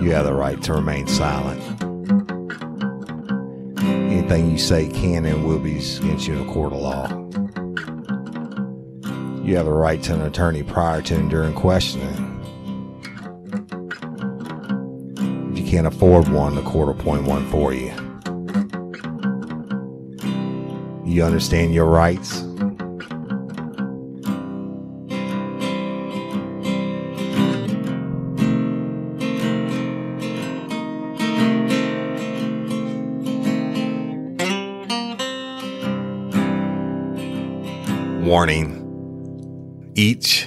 You have the right to remain silent. Anything you say can and will be against you in a court of law. You have the right to an attorney prior to and during questioning. If you can't afford one, the court will appoint one for you. You understand your rights? Warning, each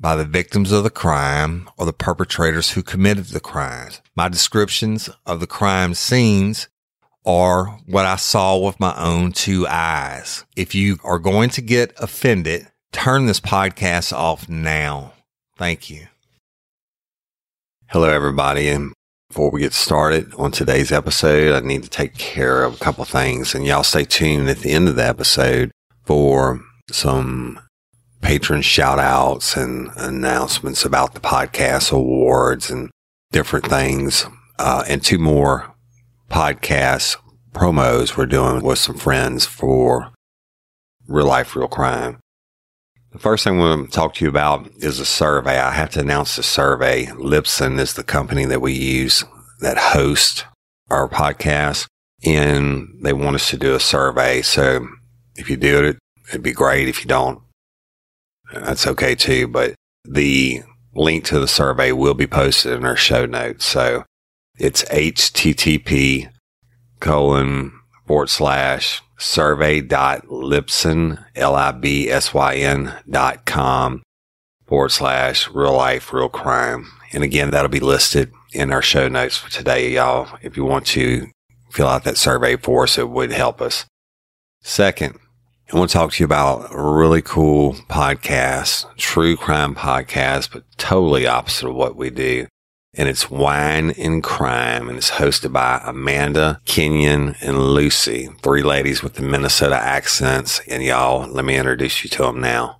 by the victims of the crime or the perpetrators who committed the crimes. My descriptions of the crime scenes are what I saw with my own two eyes. If you are going to get offended, turn this podcast off now. Thank you. Hello, everybody. And before we get started on today's episode, I need to take care of a couple things. And y'all stay tuned at the end of the episode for some patron shout outs and announcements about the podcast awards and different things. And two more podcast promos we're doing with some friends for Real Life, Real Crime. The first thing we're going to talk to you about is a survey. I have to announce the survey. Libsyn is the company that we use that hosts our podcast, and they want us to do a survey. So if you do it, it'd be great. If you don't, that's okay too. But the link to the survey will be posted in our show notes. So it's http://survey.libsyn.com/real-life-real-crime. And again, that'll be listed in our show notes for today, y'all. If you want to fill out that survey for us, it would help us. Second, I want to talk to you about a really cool podcast, true crime podcast, but totally opposite of what we do. And it's Wine and Crime, and it's hosted by Amanda, Kenyon, and Lucy, three ladies with the Minnesota accents. And y'all, let me introduce you to them now.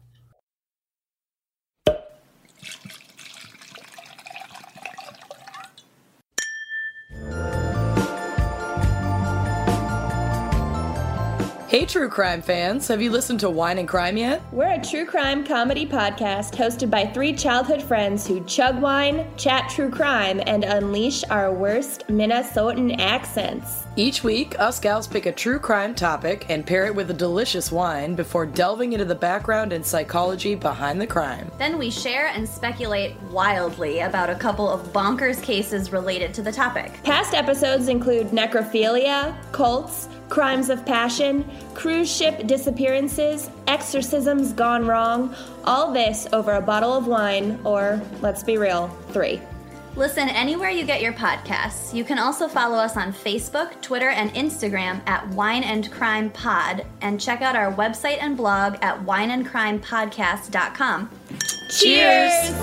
Hey, true crime fans. Have you listened to Wine and Crime yet? We're a true crime comedy podcast hosted by three childhood friends who chug wine, chat true crime, and unleash our worst Minnesotan accents. Each week, us gals pick a true crime topic and pair it with a delicious wine before delving into the background and psychology behind the crime. Then we share and speculate wildly about a couple of bonkers cases related to the topic. Past episodes include necrophilia, cults, crimes of passion, cruise ship disappearances, exorcisms gone wrong, all this over a bottle of wine, or, let's be real, three. Listen anywhere you get your podcasts. You can also follow us on Facebook, Twitter, and Instagram at Wine and Crime Pod, and check out our website and blog at wineandcrimepodcast.com. Cheers!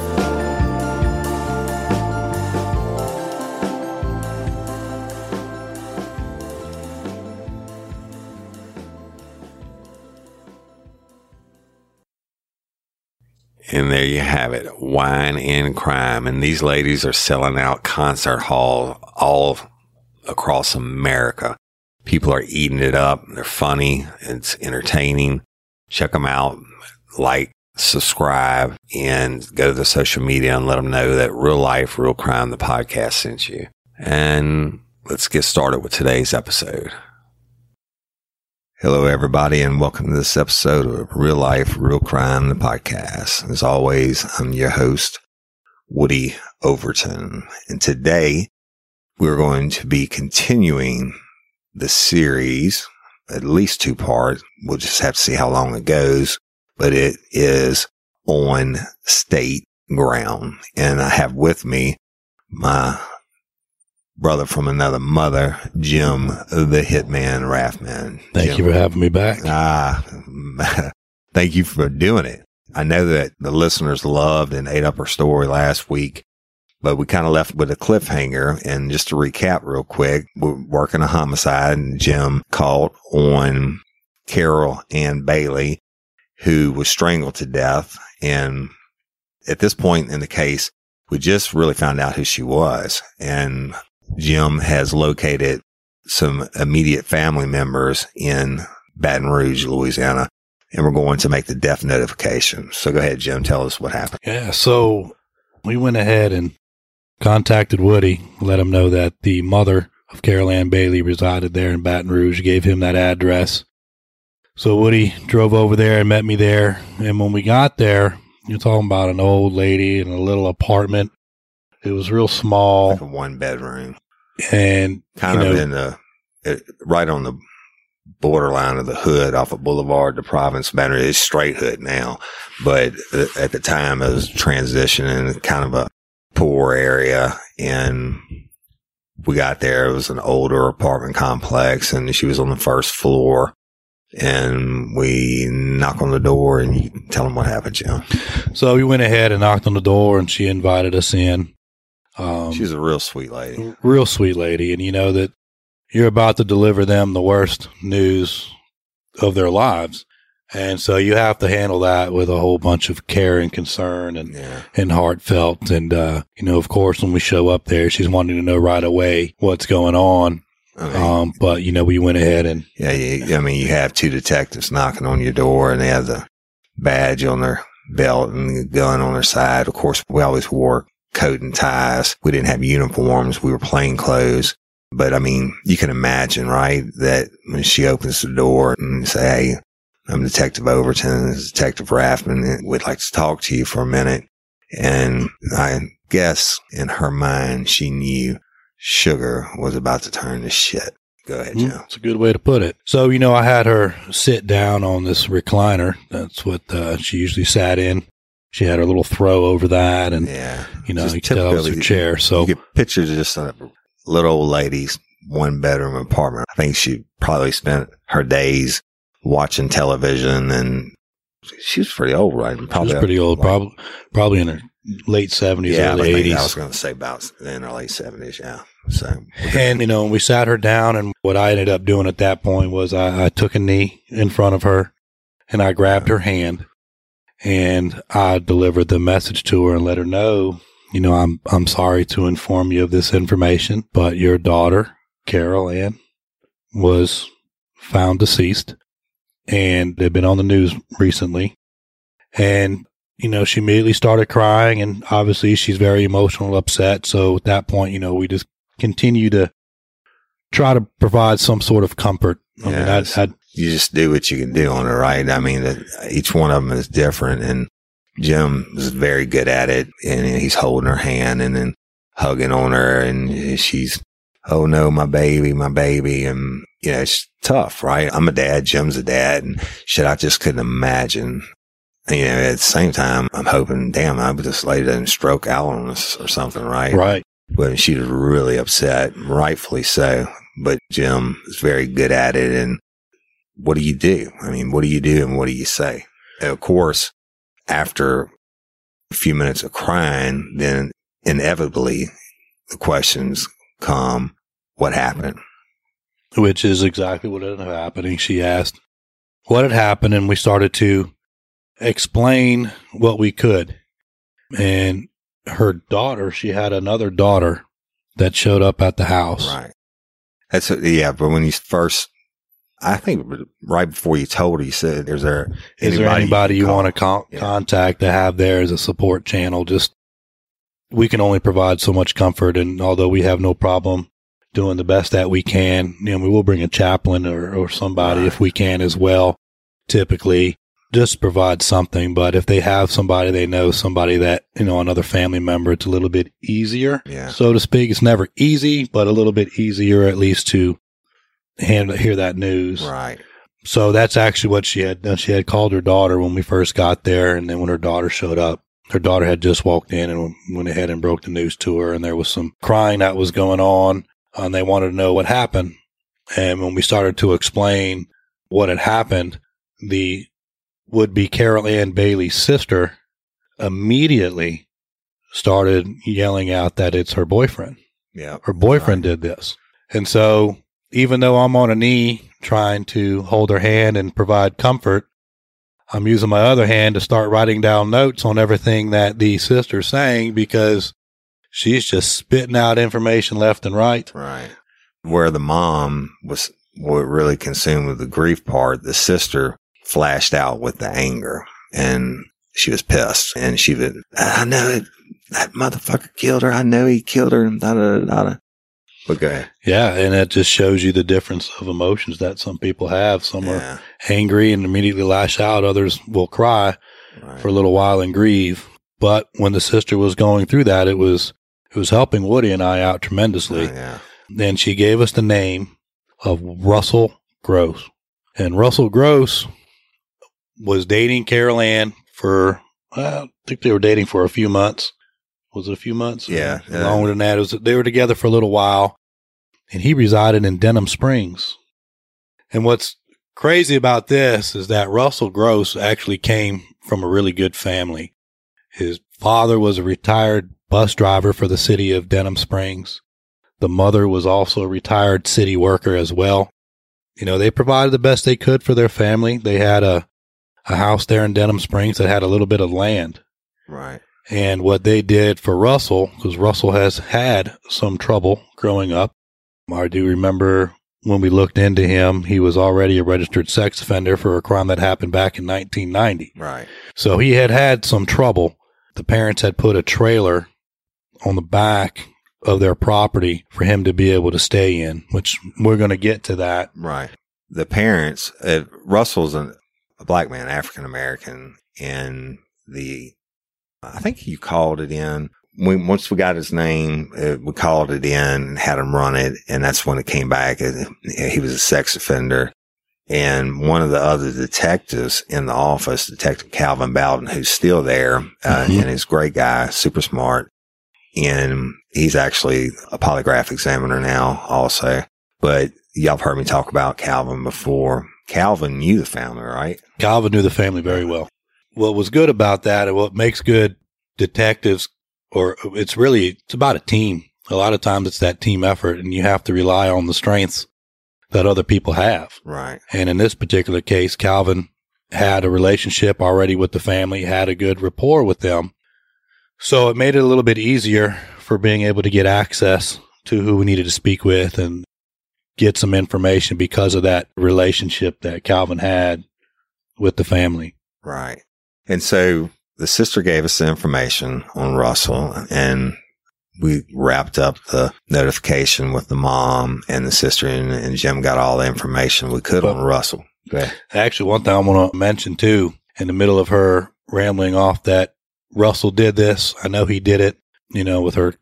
And there you have it, Wine and Crime. And these ladies are selling out concert halls all across America. People are eating it up. They're funny. It's entertaining. Check them out. Like, subscribe, and go to the social media and let them know that Real Life, Real Crime, the podcast sent you. And let's get started with today's episode. Hello, everybody, and welcome to this episode of Real Life, Real Crime, the podcast. As always, I'm your host, Woody Overton, and today we're going to be continuing the series, at least two parts. We'll just have to see how long it goes, but it is on state ground. And I have with me my brother from another mother, Jim the Hitman Rathman. Thank you for having me back. Thank you for doing it. I know that the listeners loved and ate up our story last week, but we kind of left with a cliffhanger. And just to recap real quick, we're working a homicide, and Jim caught on Carol Ann Bailey, who was strangled to death. And at this point in the case, we just really found out who she was. And Jim has located some immediate family members in Baton Rouge, Louisiana, and we're going to make the death notification. So go ahead, Jim, tell us what happened. Yeah, so we went ahead and contacted Woody, let him know that the mother of Carol Ann Bailey resided there in Baton Rouge, gave him that address. So Woody drove over there and met me there. And when we got there, you're talking about an old lady in a little apartment. It was real small. Like a one bedroom. And kind of in the, right on the borderline of the hood off of Boulevard, the Province, Baton Rouge. It's straight hood now. But at the time, it was transitioning, kind of a poor area. And we got there. It was an older apartment complex, and she was on the first floor. And we knock on the door and you tell them what happened, Jim. So we went ahead and knocked on the door, and she invited us in. She's a real sweet lady. Real sweet lady. And you know that you're about to deliver them the worst news of their lives. And so you have to handle that with a whole bunch of care and concern and heartfelt. And, you know, of course, when we show up there, she's wanting to know right away what's going on. I mean, but you know, we went ahead and you have two detectives knocking on your door, and they have the badge on their belt and the gun on their side. Of course, we always wore coat and ties. We didn't have uniforms. We were plain clothes. But I mean, you can imagine, right? That when she opens the door and say, "Hey, I'm Detective Overton, Detective Rathman, and we'd like to talk to you for a minute." And I guess in her mind, she knew sugar was about to turn to shit. Go ahead, Joe. It's a good way to put it. So, you know, I had her sit down on this recliner. That's what she usually sat in. She had her little throw over that, and you know, you could tell it was her chair. So you could picture just a little old lady's one bedroom apartment. I think she probably spent her days watching television, and she was pretty old, right? Probably in her late 70s, early 80s. I was going to say about in her late 70s, yeah. So, and, you know, we sat her down, and what I ended up doing at that point was I took a knee in front of her, and I grabbed her hand, and I delivered the message to her and let her know, you know, I'm sorry to inform you of this information, but your daughter, Carol Ann, was found deceased, and they've been on the news recently, and you know, she immediately started crying, and obviously she's very emotional, upset. So at that point, you know, we just continue to try to provide some sort of comfort. I mean, you just do what you can do on it, right? I mean, each one of them is different, and Jim is very good at it, and he's holding her hand and then hugging on her, and she's, oh no, my baby. And, you know, it's tough, right? I'm a dad, Jim's a dad, and shit, I just couldn't imagine. You know, at the same time, I'm hoping, damn, I hope this lady doesn't stroke out on us or something, right? Right. But she was really upset, rightfully so. But Jim is very good at it. And what do you do? I mean, what do you do and what do you say? And of course, after a few minutes of crying, then inevitably the questions come, what happened? Which is exactly what ended up happening. She asked what had happened, and we started to explain what we could. And her daughter, she had another daughter that showed up at the house. Right. That's but when you first, I think right before you told her, you said, is there anybody you want to contact to have there as a support channel? Just, we can only provide so much comfort. And although we have no problem doing the best that we can, you know, we will bring a chaplain or somebody if we can as well, typically. Just provide something, but if they have somebody they know, somebody that, you know, another family member, it's a little bit easier, so to speak. It's never easy, but a little bit easier at least to hear that news. Right. So that's actually what she had done. She had called her daughter when we first got there, and then when her daughter showed up, Her daughter had just walked in and went ahead and broke the news to her, and there was some crying that was going on, and they wanted to know what happened. And when we started to explain what had happened, the would-be Carol Ann Bailey's sister immediately started yelling out that it's her boyfriend. Yeah, her boyfriend did this. And so even though I'm on a knee trying to hold her hand and provide comfort, I'm using my other hand to start writing down notes on everything that the sister's saying, because she's just spitting out information left and right. Right. Where the mom was really consumed with the grief part, the sister flashed out with the anger, and she was pissed. And she would, I know that motherfucker killed her. I know he killed her. Da, da, da, da. Okay. Yeah, and it just shows you the difference of emotions that some people have. Some are angry and immediately lash out. Others will cry for a little while and grieve. But when the sister was going through that, it was helping Woody and I out tremendously. Then she gave us the name of Russell Gross. And Russell Gross was dating Carol Ann for, I think they were dating for a few months. Was it a few months? Yeah. Longer than that. It was, they were together for a little while, and he resided in Denham Springs. And what's crazy about this is that Russell Gross actually came from a really good family. His father was a retired bus driver for the city of Denham Springs. The mother was also a retired city worker as well. You know, they provided the best they could for their family. They had a house there in Denham Springs that had a little bit of land. Right. And what they did for Russell, because Russell has had some trouble growing up. I do remember when we looked into him, he was already a registered sex offender for a crime that happened back in 1990. Right. So he had had some trouble. The parents had put a trailer on the back of their property for him to be able to stay in, which we're going to get to that. Right. The parents, Russell's a black man, African-American, and I think you called it in. Once we got his name, we called it in and had him run it. And that's when it came back. He was a sex offender. And one of the other detectives in the office, Detective Calvin Bowden, who's still there, and he's a great guy, super smart. And he's actually a polygraph examiner now also. But y'all have heard me talk about Calvin before. Calvin knew the family, right? Calvin knew the family very well. What was good about that, and what makes good detectives, or it's about a team. A lot of times it's that team effort, and you have to rely on the strengths that other people have. Right. And in this particular case, Calvin had a relationship already with the family, had a good rapport with them. So it made it a little bit easier for being able to get access to who we needed to speak with and get some information because of that relationship that Calvin had with the family. Right. And so the sister gave us the information on Russell, and we wrapped up the notification with the mom and the sister, and Jim got all the information we could on Russell. Okay. Actually, one thing I want to mention too, in the middle of her rambling off that Russell did this, I know he did it, you know, with her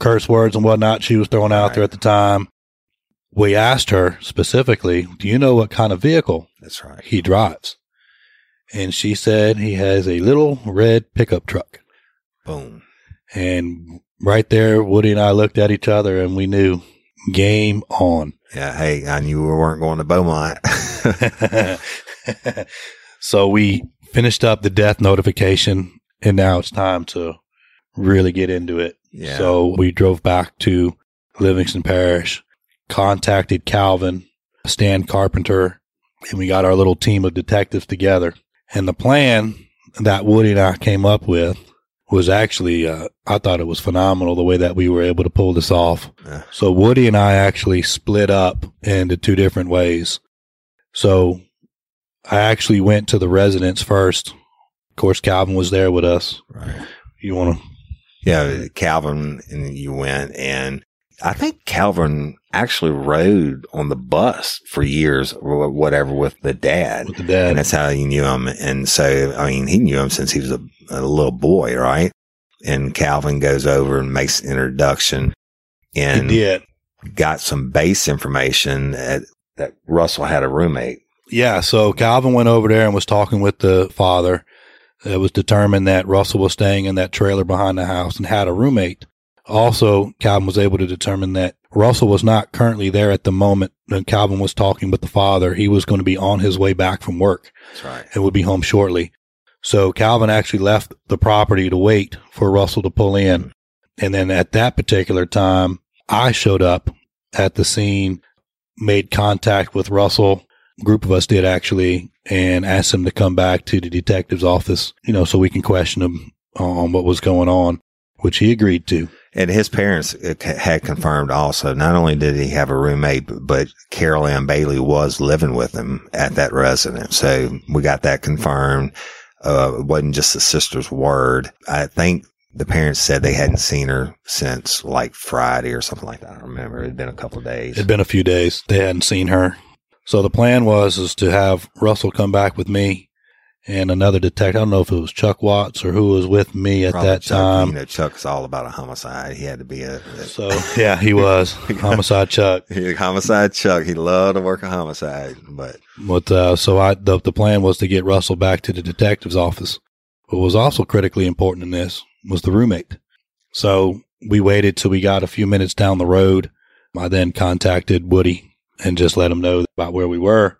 curse words and whatnot she was throwing out there at the time. We asked her specifically, do you know what kind of vehicle he drives? And she said he has a little red pickup truck. Boom. And right there, Woody and I looked at each other, and we knew game on. Yeah, hey, I knew we weren't going to Beaumont. So we finished up the death notification, and now it's time to really get into it. Yeah. So we drove back to Livingston Parish, contacted Calvin, Stan Carpenter, and we got our little team of detectives together. And the plan that Woody and I came up with was actually, I thought it was phenomenal the way that we were able to pull this off. Yeah. So Woody and I actually split up into two different ways. So I actually went to the residence first. Of course, Calvin was there with us. Right. You want to? Yeah, Calvin and you went, and I think Calvin actually rode on the bus for years or whatever with the dad. And that's how you knew him. And so, I mean, he knew him since he was a little boy, right? And Calvin goes over and makes an introduction and got some base information that Russell had a roommate. Yeah. So Calvin went over there and was talking with the father. It was determined that Russell was staying in that trailer behind the house and had a roommate. Also, Calvin was able to determine that Russell was not currently there at the moment when Calvin was talking with the father. He was going to be on his way back from work. That's right. And would be home shortly. So Calvin actually left the property to wait for Russell to pull in. And then at that particular time, I showed up at the scene, made contact with Russell. A group of us did actually, and asked him to come back to the detective's office, you know, so we can question him on what was going on, which he agreed to. And his parents had confirmed also, not only did he have a roommate, but Carol Ann Bailey was living with him at that residence. So we got that confirmed. It wasn't just the sister's word. I think the parents said they hadn't seen her since like Friday or something like that. I don't remember. It had been a couple of days. It had been a few days. They hadn't seen her. So the plan was to have Russell come back with me and another detective. I don't know if it was Chuck Watts or who was with me at that time. You know, Chuck's all about a homicide. He had to be so yeah, he was homicide Chuck. Homicide Chuck. He loved to work a homicide, so the plan was to get Russell back to the detective's office. What was also critically important in this was the roommate. So we waited till we got a few minutes down the road. I then contacted Woody and just let him know about where we were,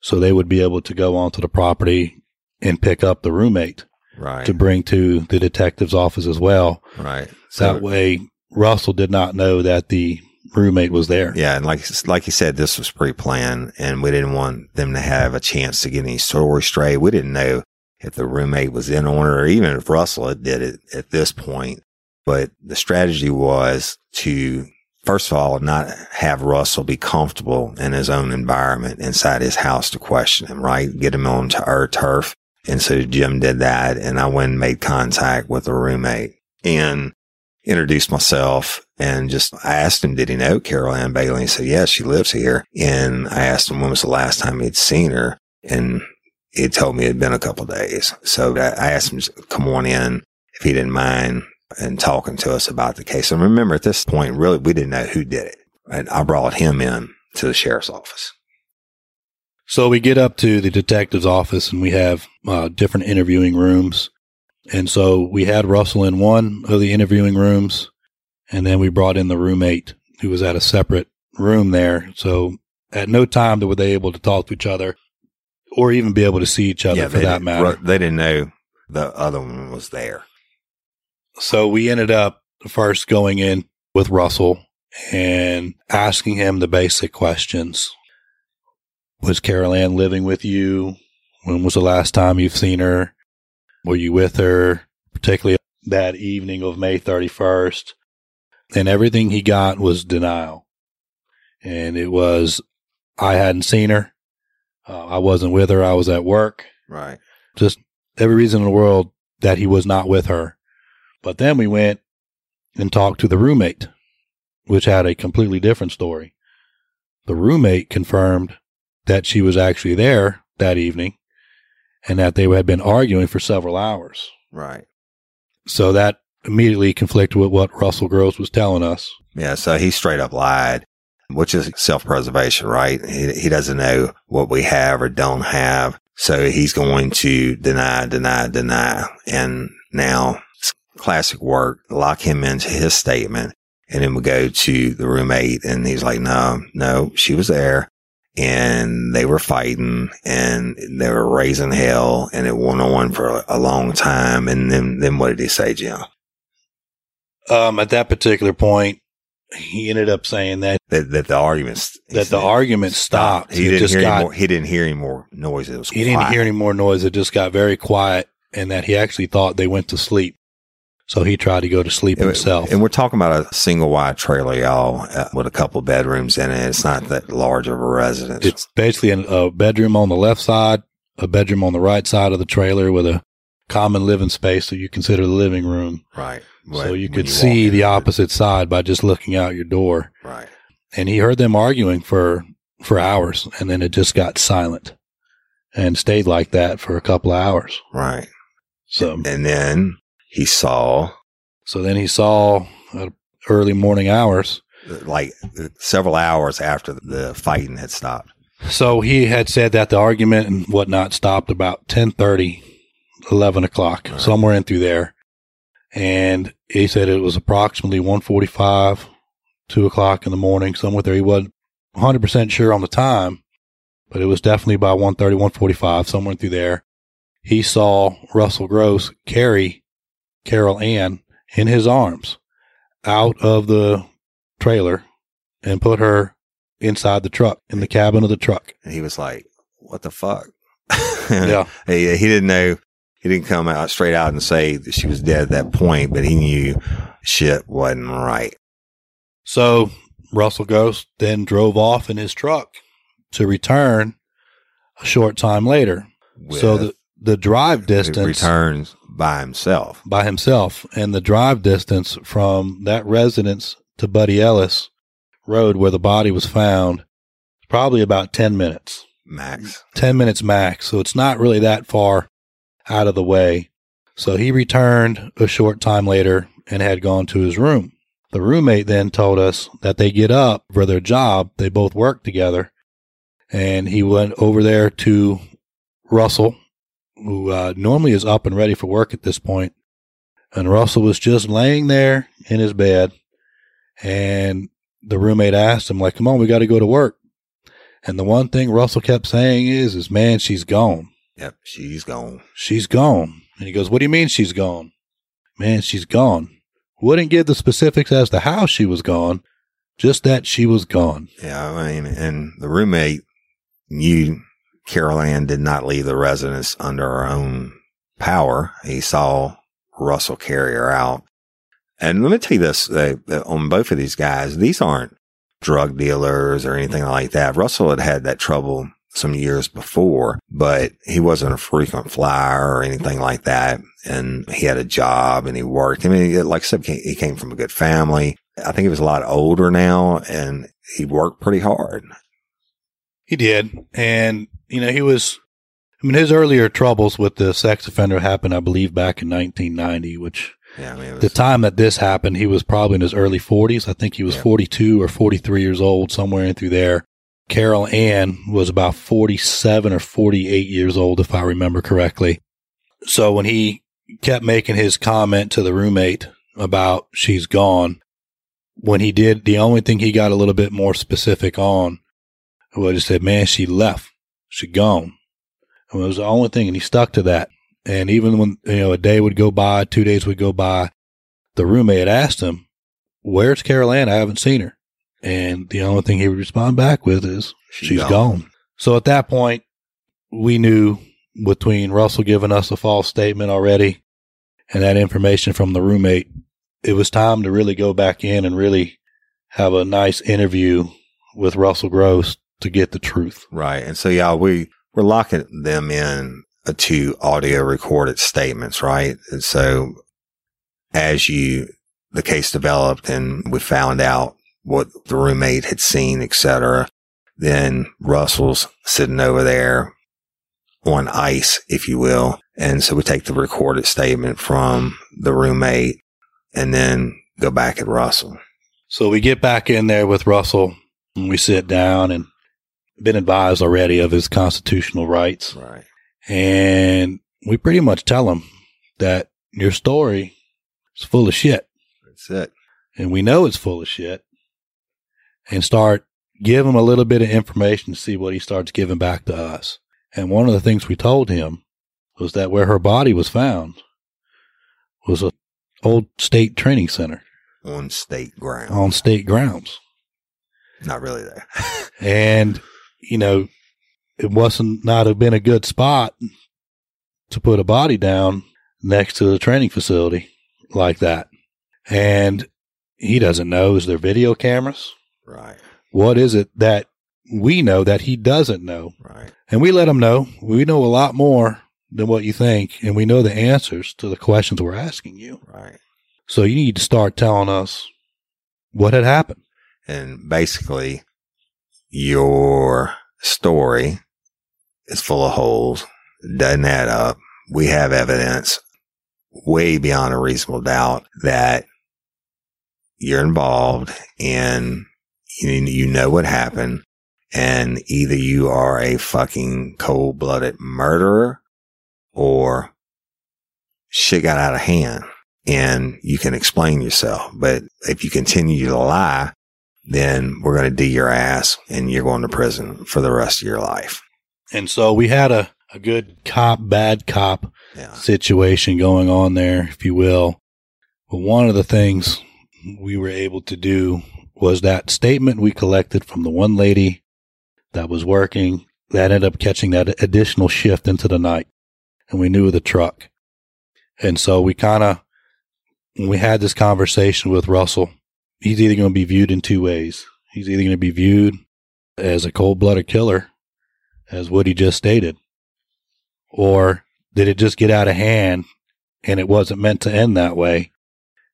so they would be able to go onto the property and pick up the roommate, right, to bring to the detective's office as well. Right. So that way, Russell did not know that the roommate was there. Yeah, and like you said, this was pre-planned, and we didn't want them to have a chance to get any story straight. We didn't know if the roommate was in on it or even if Russell had did it at this point. But the strategy was to, first of all, not have Russell be comfortable in his own environment inside his house to question him, right? Get him onto our turf. And so Jim did that, and I went and made contact with a roommate and introduced myself and just I asked him, did he know Carol Ann Bailey? He said, yes, she lives here. And I asked him when was the last time he'd seen her, and he told me it had been a couple of days. So I asked him to come on in if he didn't mind, and talking to us about the case. And remember, at this point, really, we didn't know who did it. And I brought him in to the sheriff's office. So we get up to the detective's office, and we have different interviewing rooms. And so we had Russell in one of the interviewing rooms, and then we brought in the roommate who was at a separate room there. So at no time were they able to talk to each other or even be able to see each other, for that matter. They didn't know the other one was there. So we ended up first going in with Russell and asking him the basic questions. Was Carol Ann living with you? When was the last time you've seen her? Were you with her, particularly that evening of May 31st? And everything he got was denial. And it was, I hadn't seen her. I wasn't with her. I was at work. Right. Just every reason in the world that he was not with her. But then we went and talked to the roommate, which had a completely different story. The roommate confirmed that she was actually there that evening and that they had been arguing for several hours. Right. So that immediately conflicted with what Russell Gross was telling us. Yeah, so he straight up lied, which is self-preservation, right? He doesn't know what we have or don't have, so he's going to deny. And now, classic work, lock him into his statement, and then we go to the roommate, and he's like, no, she was there, and they were fighting, and they were raising hell, and it went on for a long time. And then what did he say, Jim? At that particular point, he ended up saying that the argument stopped. He didn't hear any more noise. It was quiet. He didn't hear any more noise. It just got very quiet, and that he actually thought they went to sleep. So he tried to go to sleep himself. And we're talking about a single wide trailer, y'all, with a couple bedrooms in it. It's not that large of a residence. It's basically a bedroom on the left side, a bedroom on the right side of the trailer with a common living space that you consider the living room. Right. So you could see the opposite side by just looking out your door. Right. And he heard them arguing for hours, and then it just got silent and stayed like that for a couple of hours. Right. So and then he saw. So then he saw early morning hours. Like several hours after the fighting had stopped. So he had said that the argument and whatnot stopped about 10:30 11 o'clock, right, somewhere in through there. And he said it was approximately 1:45, 2 o'clock in the morning, somewhere there. He wasn't 100% sure on the time, but it was definitely by 1:30, 1:45, somewhere through there. He saw Russell Gross carry Carol Ann in his arms out of the trailer and put her inside the truck, in the cabin of the truck. And he was like, what the fuck? Yeah. He didn't know. He didn't come out straight out and say that she was dead at that point, but he knew shit wasn't right. So Russell Gross then drove off in his truck to return a short time later. So the drive distance, returns by himself. By himself. And the drive distance from that residence to Buddy Ellis Road, where the body was found, probably about 10 minutes. Max. 10 minutes max. So it's not really that far out of the way. So he returned a short time later and had gone to his room. The roommate then told us that they get up for their job. They both work together. And he went over there to Russell, who normally is up and ready for work at this point. And Russell was just laying there in his bed. And the roommate asked him, like, come on, we got to go to work. And the one thing Russell kept saying is, man, she's gone. Yep, she's gone. She's gone. And he goes, what do you mean she's gone? Man, she's gone. Wouldn't give the specifics as to how she was gone, just that she was gone. Yeah, I mean, and the roommate knew Carol Ann did not leave the residence under her own power. He saw Russell carry her out. And let me tell you this, on both of these guys, these aren't drug dealers or anything like that. Russell had that trouble some years before, but he wasn't a frequent flyer or anything like that. And he had a job and he worked. I mean, like I said, he came from a good family. I think he was a lot older now and he worked pretty hard. He did. And, you know, his earlier troubles with the sex offender happened, I believe, back in 1990, which the time that this happened, he was probably in his early 40s. I think he was 42 or 43 years old, somewhere in through there. Carol Ann was about 47 or 48 years old, if I remember correctly. So when he kept making his comment to the roommate about she's gone, when he did, the only thing he got a little bit more specific on was he said, man, she left. She gone. And it was the only thing, and he stuck to that. And even when, you know, a day would go by, 2 days would go by, the roommate asked him, where's Carol Ann? I haven't seen her. And the only thing he would respond back with is, she's gone. So at that point, we knew, between Russell giving us a false statement already and that information from the roommate, it was time to really go back in and really have a nice interview with Russell Gross to get the truth. Right. And so, y'all, we're locking them in to audio recorded statements, right? And so as the case developed and we found out what the roommate had seen, etc., then Russell's sitting over there on ice, if you will. And so we take the recorded statement from the roommate and then go back at Russell. So we get back in there with Russell and we sit down, and been advised already of his constitutional rights. Right. And we pretty much tell him that your story is full of shit. That's it. And we know it's full of shit. And give him a little bit of information to see what he starts giving back to us. And one of the things we told him was that where her body was found was an old state training center. On state grounds. On state grounds. Not really there. And, you know, it not have been a good spot to put a body down next to the training facility like that. And he doesn't know, is there video cameras? Right. What is it that we know that he doesn't know? Right. And we let him know, we know a lot more than what you think, and we know the answers to the questions we're asking you. Right. So you need to start telling us what had happened. And basically, your story is full of holes, doesn't add up. We have evidence way beyond a reasonable doubt that you're involved in, you know what happened, and either you are a fucking cold-blooded murderer or shit got out of hand and you can explain yourself. But if you continue to lie, then we're going to do your ass and you're going to prison for the rest of your life. And so we had a good cop, bad cop situation going on there, if you will. But one of the things we were able to do was that statement we collected from the one lady that was working that ended up catching that additional shift into the night. And we knew the truck. And so we kind of, when we had this conversation with Russell, he's either going to be viewed in two ways. He's either going to be viewed as a cold-blooded killer, as Woody just stated, or did it just get out of hand and it wasn't meant to end that way,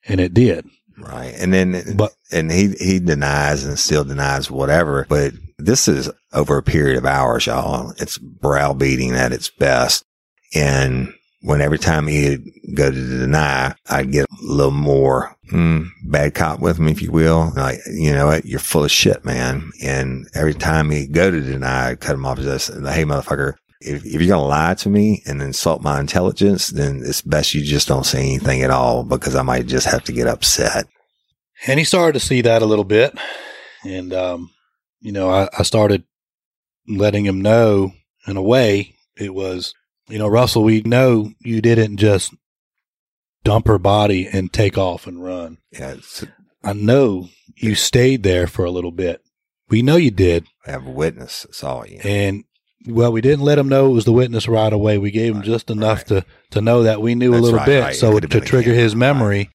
and it did. Right. And then, and he denies and still denies whatever, but this is over a period of hours, y'all. It's browbeating at its best. And when every time he'd go to deny, I'd get a little more bad cop with me, if you will. Like, you know what? You're full of shit, man. And every time he'd go to deny, I'd cut him off. Just, hey, motherfucker, if you're going to lie to me and insult my intelligence, then it's best you just don't say anything at all, because I might just have to get upset. And he started to see that a little bit. And, you know, I started letting him know, in a way, it was, you know, Russell, we know you didn't just dump her body and take off and run. Yeah, I know you stayed there for a little bit. We know you did. I have a witness that saw you. And, well, we didn't let him know it was the witness right away. We gave him just enough to know that we knew a little bit. Right. So to trigger his memory,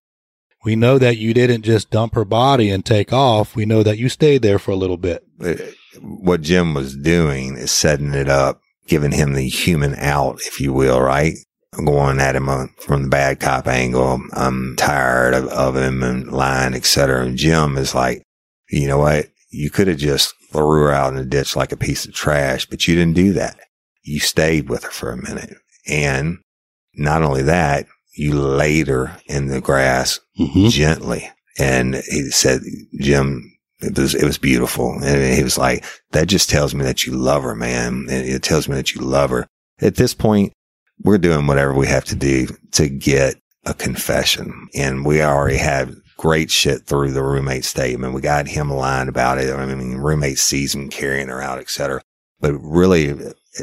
we know that you didn't just dump her body and take off. We know that you stayed there for a little bit. What Jim was doing is setting it up, giving him the human out, if you will, right? I'm going at him from the bad cop angle. I'm tired of him and lying, et cetera. And Jim is like, you know what? You could have just threw her out in the ditch like a piece of trash, but you didn't do that. You stayed with her for a minute. And not only that, you laid her in the grass gently. And he said, Jim, It was beautiful. And he was like, that just tells me that you love her, man. It tells me that you love her. At this point, we're doing whatever we have to do to get a confession. And we already had great shit through the roommate statement. We got him lying about it. I mean, roommate sees him carrying her out, etc. But really,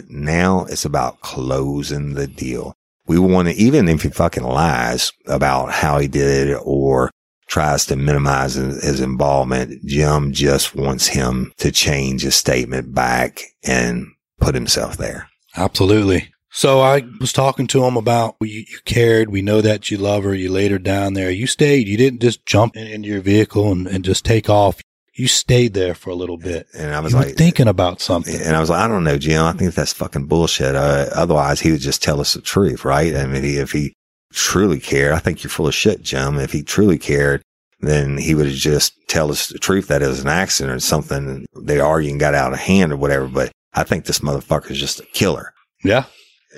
now it's about closing the deal. We want to, even if he fucking lies about how he did it or tries to minimize his involvement, Jim just wants him to change his statement back and put himself there. Absolutely. So I was talking to him about, you cared. We know that you love her. You laid her down there. You stayed. You didn't just jump into your vehicle and just take off. You stayed there for a little bit. And I was like, thinking about something. And I was like, I don't know, Jim. I think that's fucking bullshit. Otherwise, he would just tell us the truth, right? I mean, if he truly cared, I think you're full of shit, Jim. If he truly cared, then he would have just tell us the truth that it was an accident or something. They argued and got out of hand or whatever. But I think this motherfucker is just a killer. Yeah.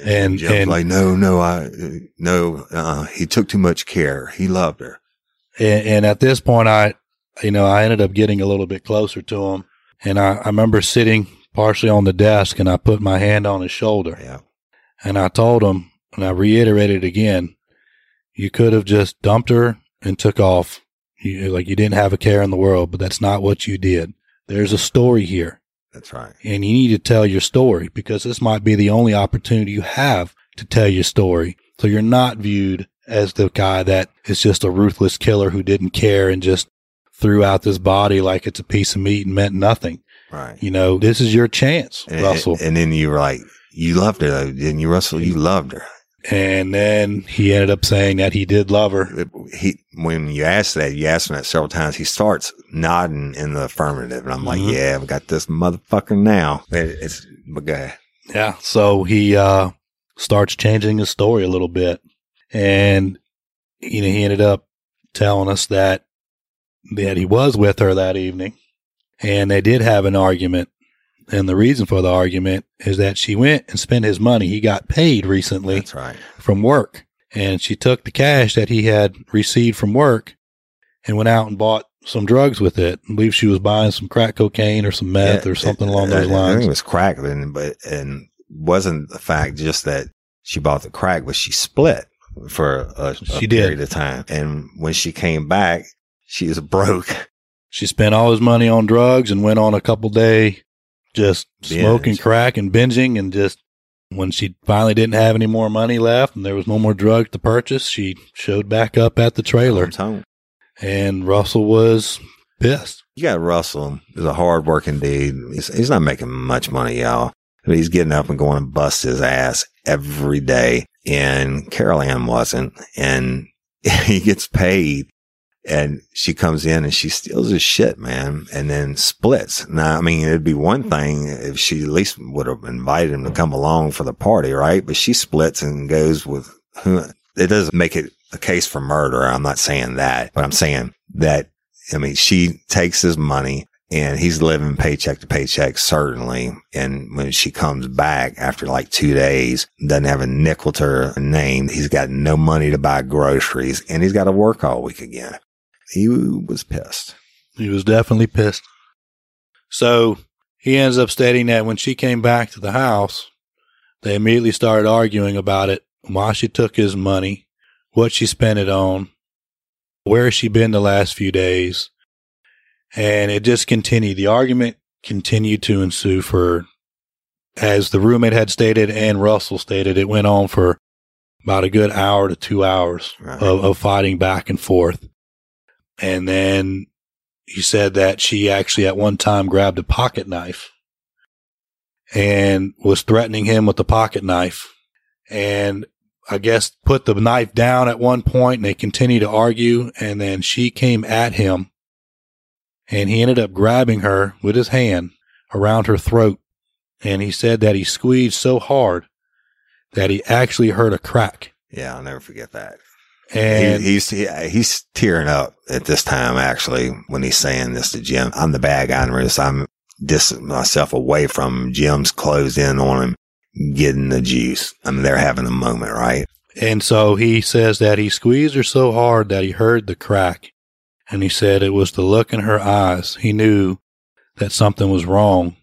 And Jim's like, no, he took too much care. He loved her. And at this point, I ended up getting a little bit closer to him. And I remember sitting partially on the desk and I put my hand on his shoulder. Yeah. And I told him, and I reiterated again, you could have just dumped her and took off. You didn't have a care in the world, but that's not what you did. There's a story here. That's right. And you need to tell your story, because this might be the only opportunity you have to tell your story. So you're not viewed as the guy that is just a ruthless killer who didn't care and just threw out this body like it's a piece of meat and meant nothing. Right. You know, this is your chance, Russell. And then you were like, you loved her though, didn't you, Russell? You loved her. And then he ended up saying that he did love her. When you asked him that several times, he starts nodding in the affirmative. And I'm like, yeah, I've got this motherfucker now. It's my guy. Yeah. So he starts changing his story a little bit. And, you know, he ended up telling us that he was with her that evening. And they did have an argument. And the reason for the argument is that she went and spent his money. He got paid recently from work. And she took the cash that he had received from work and went out and bought some drugs with it. I believe she was buying some crack cocaine or some meth or something along those lines. I think it was crack, but wasn't the fact just that she bought the crack, but she split. for a period of time. And when she came back, she was broke. She spent all his money on drugs and went on a couple day just smoking crack and binging. And just when she finally didn't have any more money left and there was no more drugs to purchase, she showed back up at the trailer. And Russell was pissed. You got Russell. He's a hard-working dude. He's not making much money, y'all. But he's getting up and going and bust his ass every day. And Carol Ann wasn't. And he gets paid. And she comes in and she steals his shit, man, and then splits. Now, I mean, it'd be one thing if she at least would have invited him to come along for the party, right? But she splits and goes with who. It doesn't make it a case for murder. I'm not saying that, but I'm saying that, I mean, she takes his money and he's living paycheck to paycheck, certainly. And when she comes back after like 2 days, doesn't have a nickel to her name. He's got no money to buy groceries and he's got to work all week again. He was pissed. He was definitely pissed. So he ends up stating that when she came back to the house, they immediately started arguing about it, why she took his money, what she spent it on, where she been the last few days. And it just continued. The argument continued to ensue for, as the roommate had stated and Russell stated, it went on for about a good hour to 2 hours of fighting back and forth. And then he said that she actually at one time grabbed a pocket knife and was threatening him with the pocket knife and I guess put the knife down at one point and they continued to argue. And then she came at him and he ended up grabbing her with his hand around her throat. And he said that he squeezed so hard that he actually heard a crack. Yeah, I'll never forget that. And he's tearing up at this time, actually, when he's saying this to Jim. I'm the bad guy in this. I'm distancing myself away from him. Jim's closed in on him, getting the juice. I mean, they're having a moment, right? And so he says that he squeezed her so hard that he heard the crack. And he said it was the look in her eyes. He knew that something was wrong,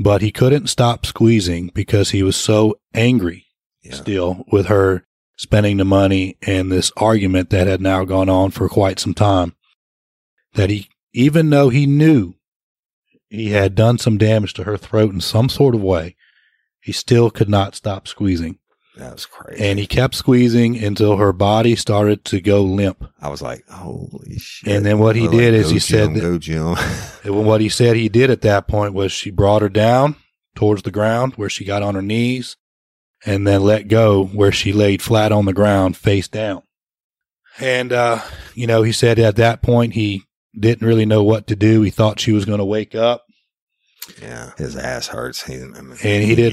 but he couldn't stop squeezing because he was so angry still with her spending the money and this argument that had now gone on for quite some time, that he, even though he knew he had done some damage to her throat in some sort of way, he still could not stop squeezing. That was crazy. And he kept squeezing until her body started to go limp. I was like, holy shit. And then what he did is he said, go Jim. And what he said he did at that point was she brought her down towards the ground where she got on her knees, and then let go where she laid flat on the ground, face down. And, you know, he said at that point, he didn't really know what to do. He thought she was going to wake up. Yeah, his ass hurts. He didn't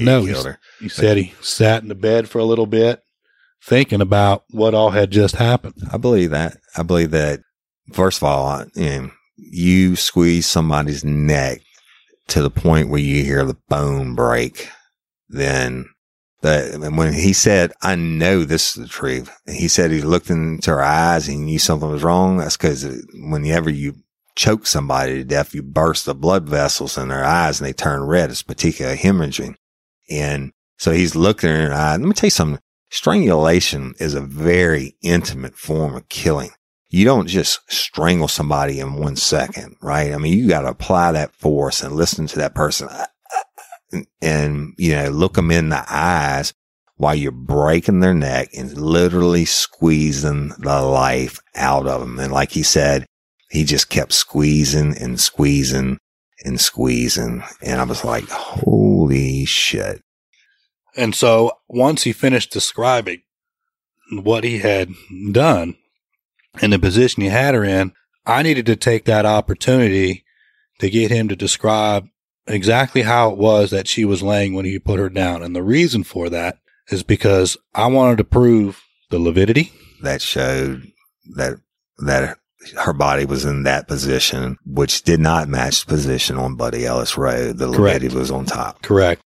know. He said he sat in the bed for a little bit, thinking about what all had just happened. I believe that. First of all, you squeeze somebody's neck to the point where you hear the bone break, then... And when he said, I know this is the truth, and he said he looked into her eyes and he knew something was wrong, that's because whenever you choke somebody to death, you burst the blood vessels in their eyes and they turn red. It's petechial hemorrhaging. And so he's looking in her eyes. Let me tell you something. Strangulation is a very intimate form of killing. You don't just strangle somebody in 1 second, right? I mean, you got to apply that force and listen to that person. And, you know, look them in the eyes while you're breaking their neck and literally squeezing the life out of them. And like he said, he just kept squeezing and squeezing and squeezing. And I was like, holy shit. And so once he finished describing what he had done and the position he had her in, I needed to take that opportunity to get him to describe exactly how it was that she was laying when he put her down. And the reason for that is because I wanted to prove the lividity that showed that her body was in that position, which did not match the position on Buddy Ellis Road. The lividity was on top. Correct.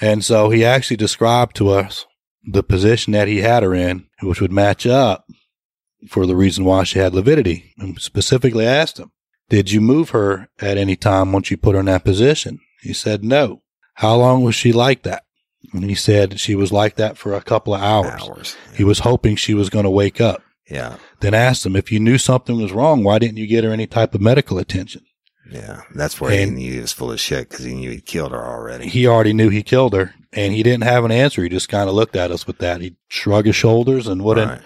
And so he actually described to us the position that he had her in, which would match up for the reason why she had lividity, and specifically asked him, did you move her at any time once you put her in that position? He said, no. How long was she like that? And he said she was like that for a couple of hours. Yeah. He was hoping she was going to wake up. Yeah. Then asked him, if you knew something was wrong, why didn't you get her any type of medical attention? Yeah. That's where he knew he was full of shit, because he knew he killed her already. He already knew he killed her, and he didn't have an answer. He just kind of looked at us with that. He shrugged his shoulders and wouldn't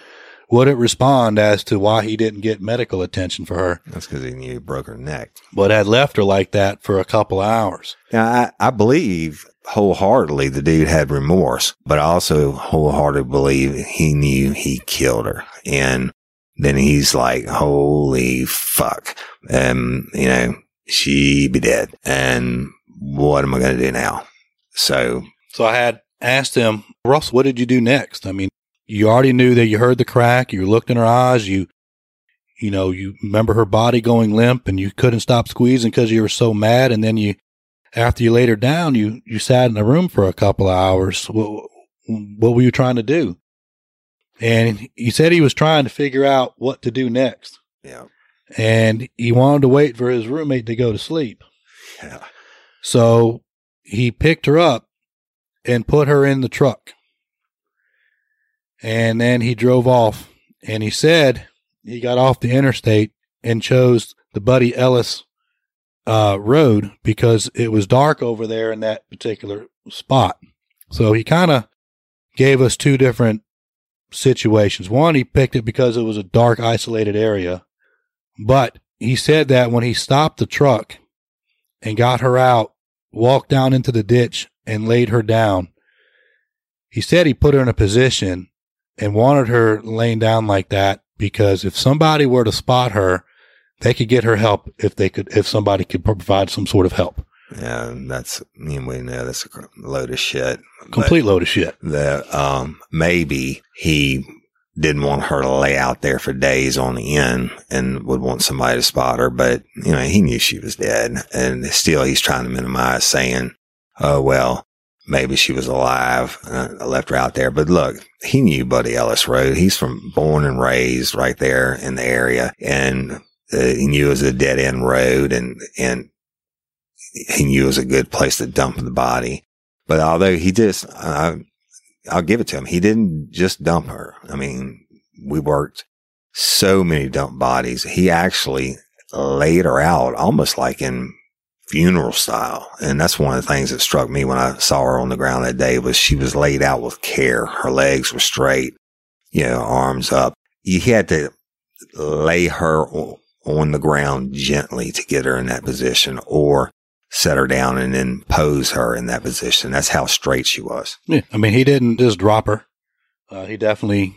respond as to why he didn't get medical attention for her. That's because he knew he broke her neck. But had left her like that for a couple of hours. Now, I believe wholeheartedly the dude had remorse, but I also wholeheartedly believe he knew he killed her. And then he's like, holy fuck. You know, she be dead. And what am I going to do now? So I had asked him, Russ, what did you do next? I mean, you already knew that you heard the crack. You looked in her eyes. You know, you remember her body going limp, and you couldn't stop squeezing because you were so mad. And then after you laid her down, you sat in the room for a couple of hours. What were you trying to do? And he said he was trying to figure out what to do next. Yeah. And he wanted to wait for his roommate to go to sleep. Yeah. So he picked her up and put her in the truck. And then he drove off, and he said he got off the interstate and chose the Buddy Ellis Road because it was dark over there in that particular spot. So he kind of gave us two different situations. One, he picked it because it was a dark, isolated area. But he said that when he stopped the truck and got her out, walked down into the ditch and laid her down, he said he put her in a position and wanted her laying down like that because if somebody were to spot her, they could get her help if somebody could provide some sort of help. Yeah, that's a load of shit. Complete load of shit. Maybe he didn't want her to lay out there for days on end and would want somebody to spot her, but you know, he knew she was dead, and still he's trying to minimize saying, "Oh well, maybe she was alive. I left her out there." But look, he knew Buddy Ellis Road. He's from born and raised right there in the area. And he knew it was a dead end road, and he knew it was a good place to dump the body. But although he just, I'll give it to him, he didn't just dump her. I mean, we worked so many dump bodies. He actually laid her out almost like in funeral style. And that's one of the things that struck me when I saw her on the ground that day was she was laid out with care. Her legs were straight, you know, arms up. You had to lay her on the ground gently to get her in that position, or set her down and then pose her in that position. That's how straight she was. Yeah. I mean, he didn't just drop her. He definitely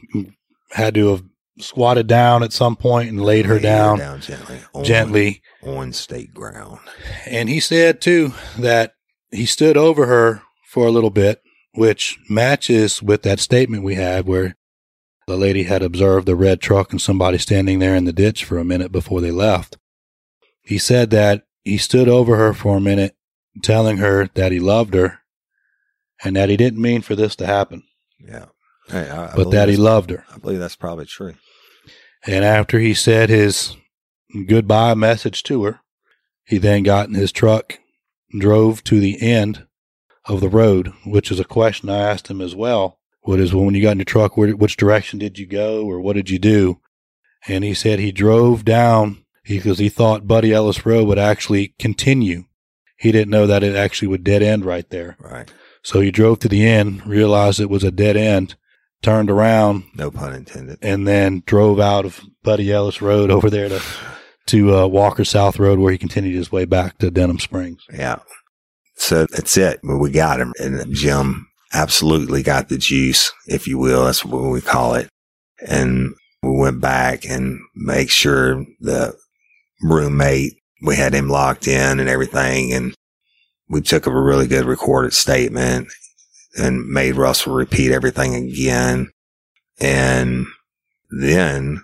had to have squatted down at some point and laid her down. Down gently. Gently. On state ground. And he said, too, that he stood over her for a little bit, which matches with that statement we had where the lady had observed the red truck and somebody standing there in the ditch for a minute before they left. He said that he stood over her for a minute, telling her that he loved her and that he didn't mean for this to happen. Yeah. Hey, but that he loved her. I believe that's probably true. And after he said his goodbye message to her, he then got in his truck and drove to the end of the road, which is a question I asked him as well. What is, when you got in your truck, which direction did you go, or what did you do? And he said he drove down because he thought Buddy Ellis Road would actually continue. He didn't know that it actually would dead end right there. Right. So he drove to the end, realized it was a dead end, turned around, no pun intended, and then drove out of Buddy Ellis Road over there to Walker South Road, where he continued his way back to Denham Springs. Yeah. So that's it. We got him. And Jim absolutely got the juice, if you will. That's what we call it. And we went back and make sure the roommate, we had him locked in and everything. And we took up a really good recorded statement and made Russell repeat everything again. And then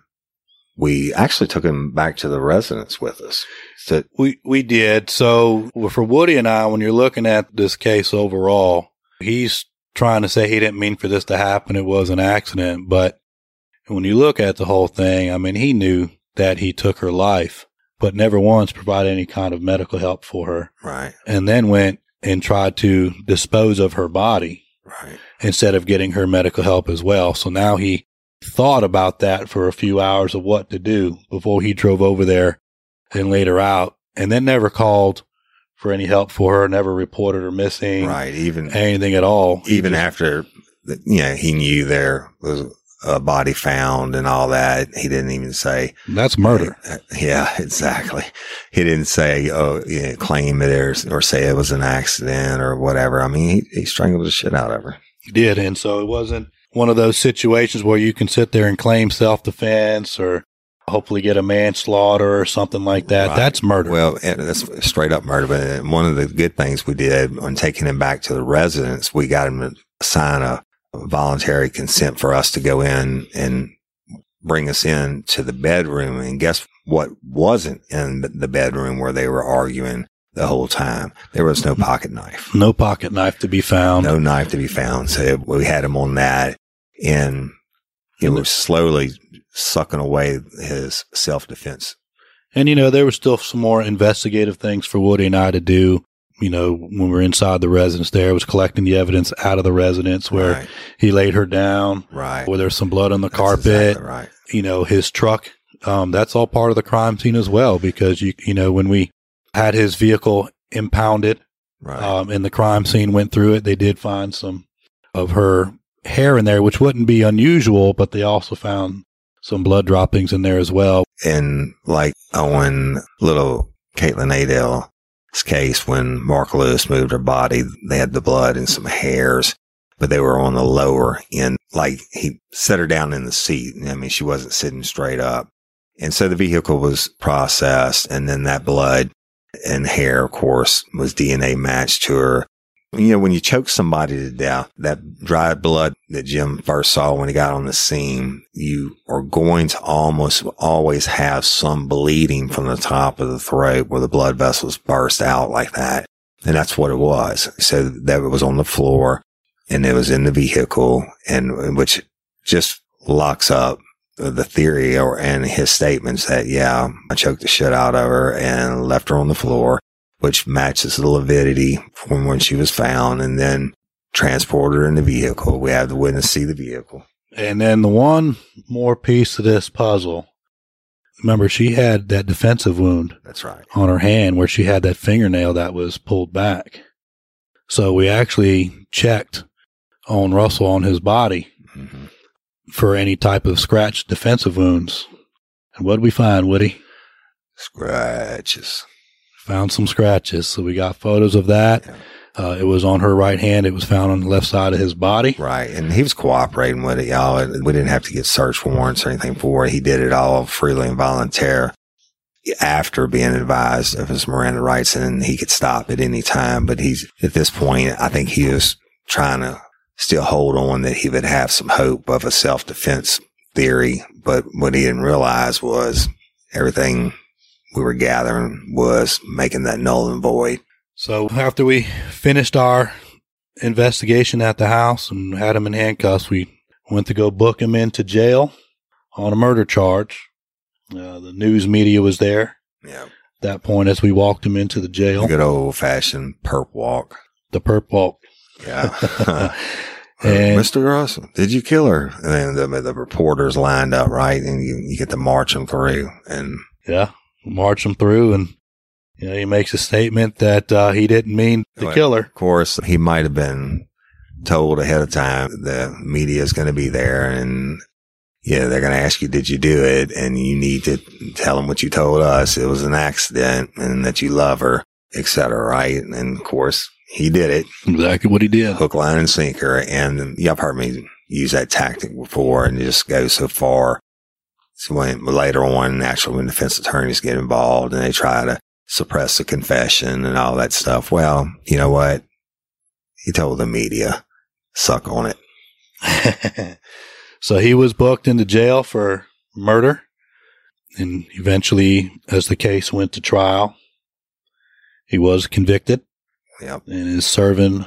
we actually took him back to the residence with us. So we did. So for Woody and I, when you're looking at this case overall, he's trying to say he didn't mean for this to happen. It was an accident. But when you look at the whole thing, I mean, he knew that he took her life, but never once provided any kind of medical help for her. Right. And then went and tried to dispose of her body. right, instead of getting her medical help as well. So now he thought about that for a few hours of what to do before he drove over there and laid her out, and then never called for any help for her, never reported her missing. Right. Even anything at all. Even after, you know, he knew there was a body found and all that. He didn't even say that's murder. Yeah, exactly. He didn't say, oh, you know, claim it or say it was an accident or whatever. I mean, he strangled the shit out of her. He did. And so it wasn't one of those situations where you can sit there and claim self-defense or hopefully get a manslaughter or something like that. Right. That's murder. Well, that's straight up murder. But one of the good things we did on taking him back to the residence, we got him to sign a voluntary consent for us to go in and bring us in to the bedroom. And guess what wasn't in the bedroom where they were arguing the whole time? There was no pocket knife. No pocket knife to be found. No knife to be found. So we had him on that, and it was slowly sucking away his self-defense. And, you know, there were still some more investigative things for Woody and I to do. You know, when we were inside the residence there, it was collecting the evidence out of the residence where right. he laid her down, right. where there's some blood on the carpet, exactly right. you know, his truck. That's all part of the crime scene as well, because, you know, when we had his vehicle impounded right. And the crime scene went through it, they did find some of her hair in there, which wouldn't be unusual, but they also found some blood droppings in there as well. And like on little Caitlin Adell's case, when Mark Lewis moved her body, they had the blood and some hairs, but they were on the lower end. Like he set her down in the seat. I mean, she wasn't sitting straight up. And so the vehicle was processed, and then that blood and hair, of course, was DNA matched to her. You know, when you choke somebody to death, that dry blood that Jim first saw when he got on the scene, you are going to almost always have some bleeding from the top of the throat where the blood vessels burst out like that. And that's what it was. So that it was on the floor, and it was in the vehicle, and which just locks up the theory and his statements that, yeah, I choked the shit out of her and left her on the floor, which matches the lividity from when she was found, and then transported her in the vehicle. We have the witness see the vehicle. And then the one more piece of this puzzle. Remember, she had that defensive wound. That's right. On her hand where she had that fingernail that was pulled back. So we actually checked on Russell, on his body, mm-hmm. for any type of scratch defensive wounds. And what did we find, Woody? Scratches. Found some scratches. So we got photos of that. Yeah. It was on her right hand. It was found on the left side of his body. Right. And he was cooperating with it, y'all. We didn't have to get search warrants or anything for it. He did it all freely and voluntarily after being advised of his Miranda rights, and he could stop at any time. But he's at this point, I think he was trying to still hold on that he would have some hope of a self-defense theory. But what he didn't realize was everything we were gathering was making that null and void. So after we finished our investigation at the house and had him in handcuffs, we went to go book him into jail on a murder charge. The news media was there. Yeah. At that point, as we walked him into the jail. Good old-fashioned perp walk. The perp walk. Yeah. And Mr. Russell, did you kill her? And then the reporters lined up, right? And you get to march them through. And yeah. March him through, and you know, he makes a statement that he didn't mean to kill her. Of course, he might have been told ahead of time the media is going to be there, and yeah, they're going to ask you, did you do it? And you need to tell them what you told us. It was an accident, and that you love her, etc. Right? And of course, he did it. Exactly what he did. Hook, line, and sinker. And y'all heard me use that tactic before, and just go so far. So when later on, naturally, when defense attorneys get involved and they try to suppress the confession and all that stuff, well, you know what? He told the media, suck on it. So he was booked into jail for murder. And eventually, as the case went to trial, he was convicted. Yep. And is serving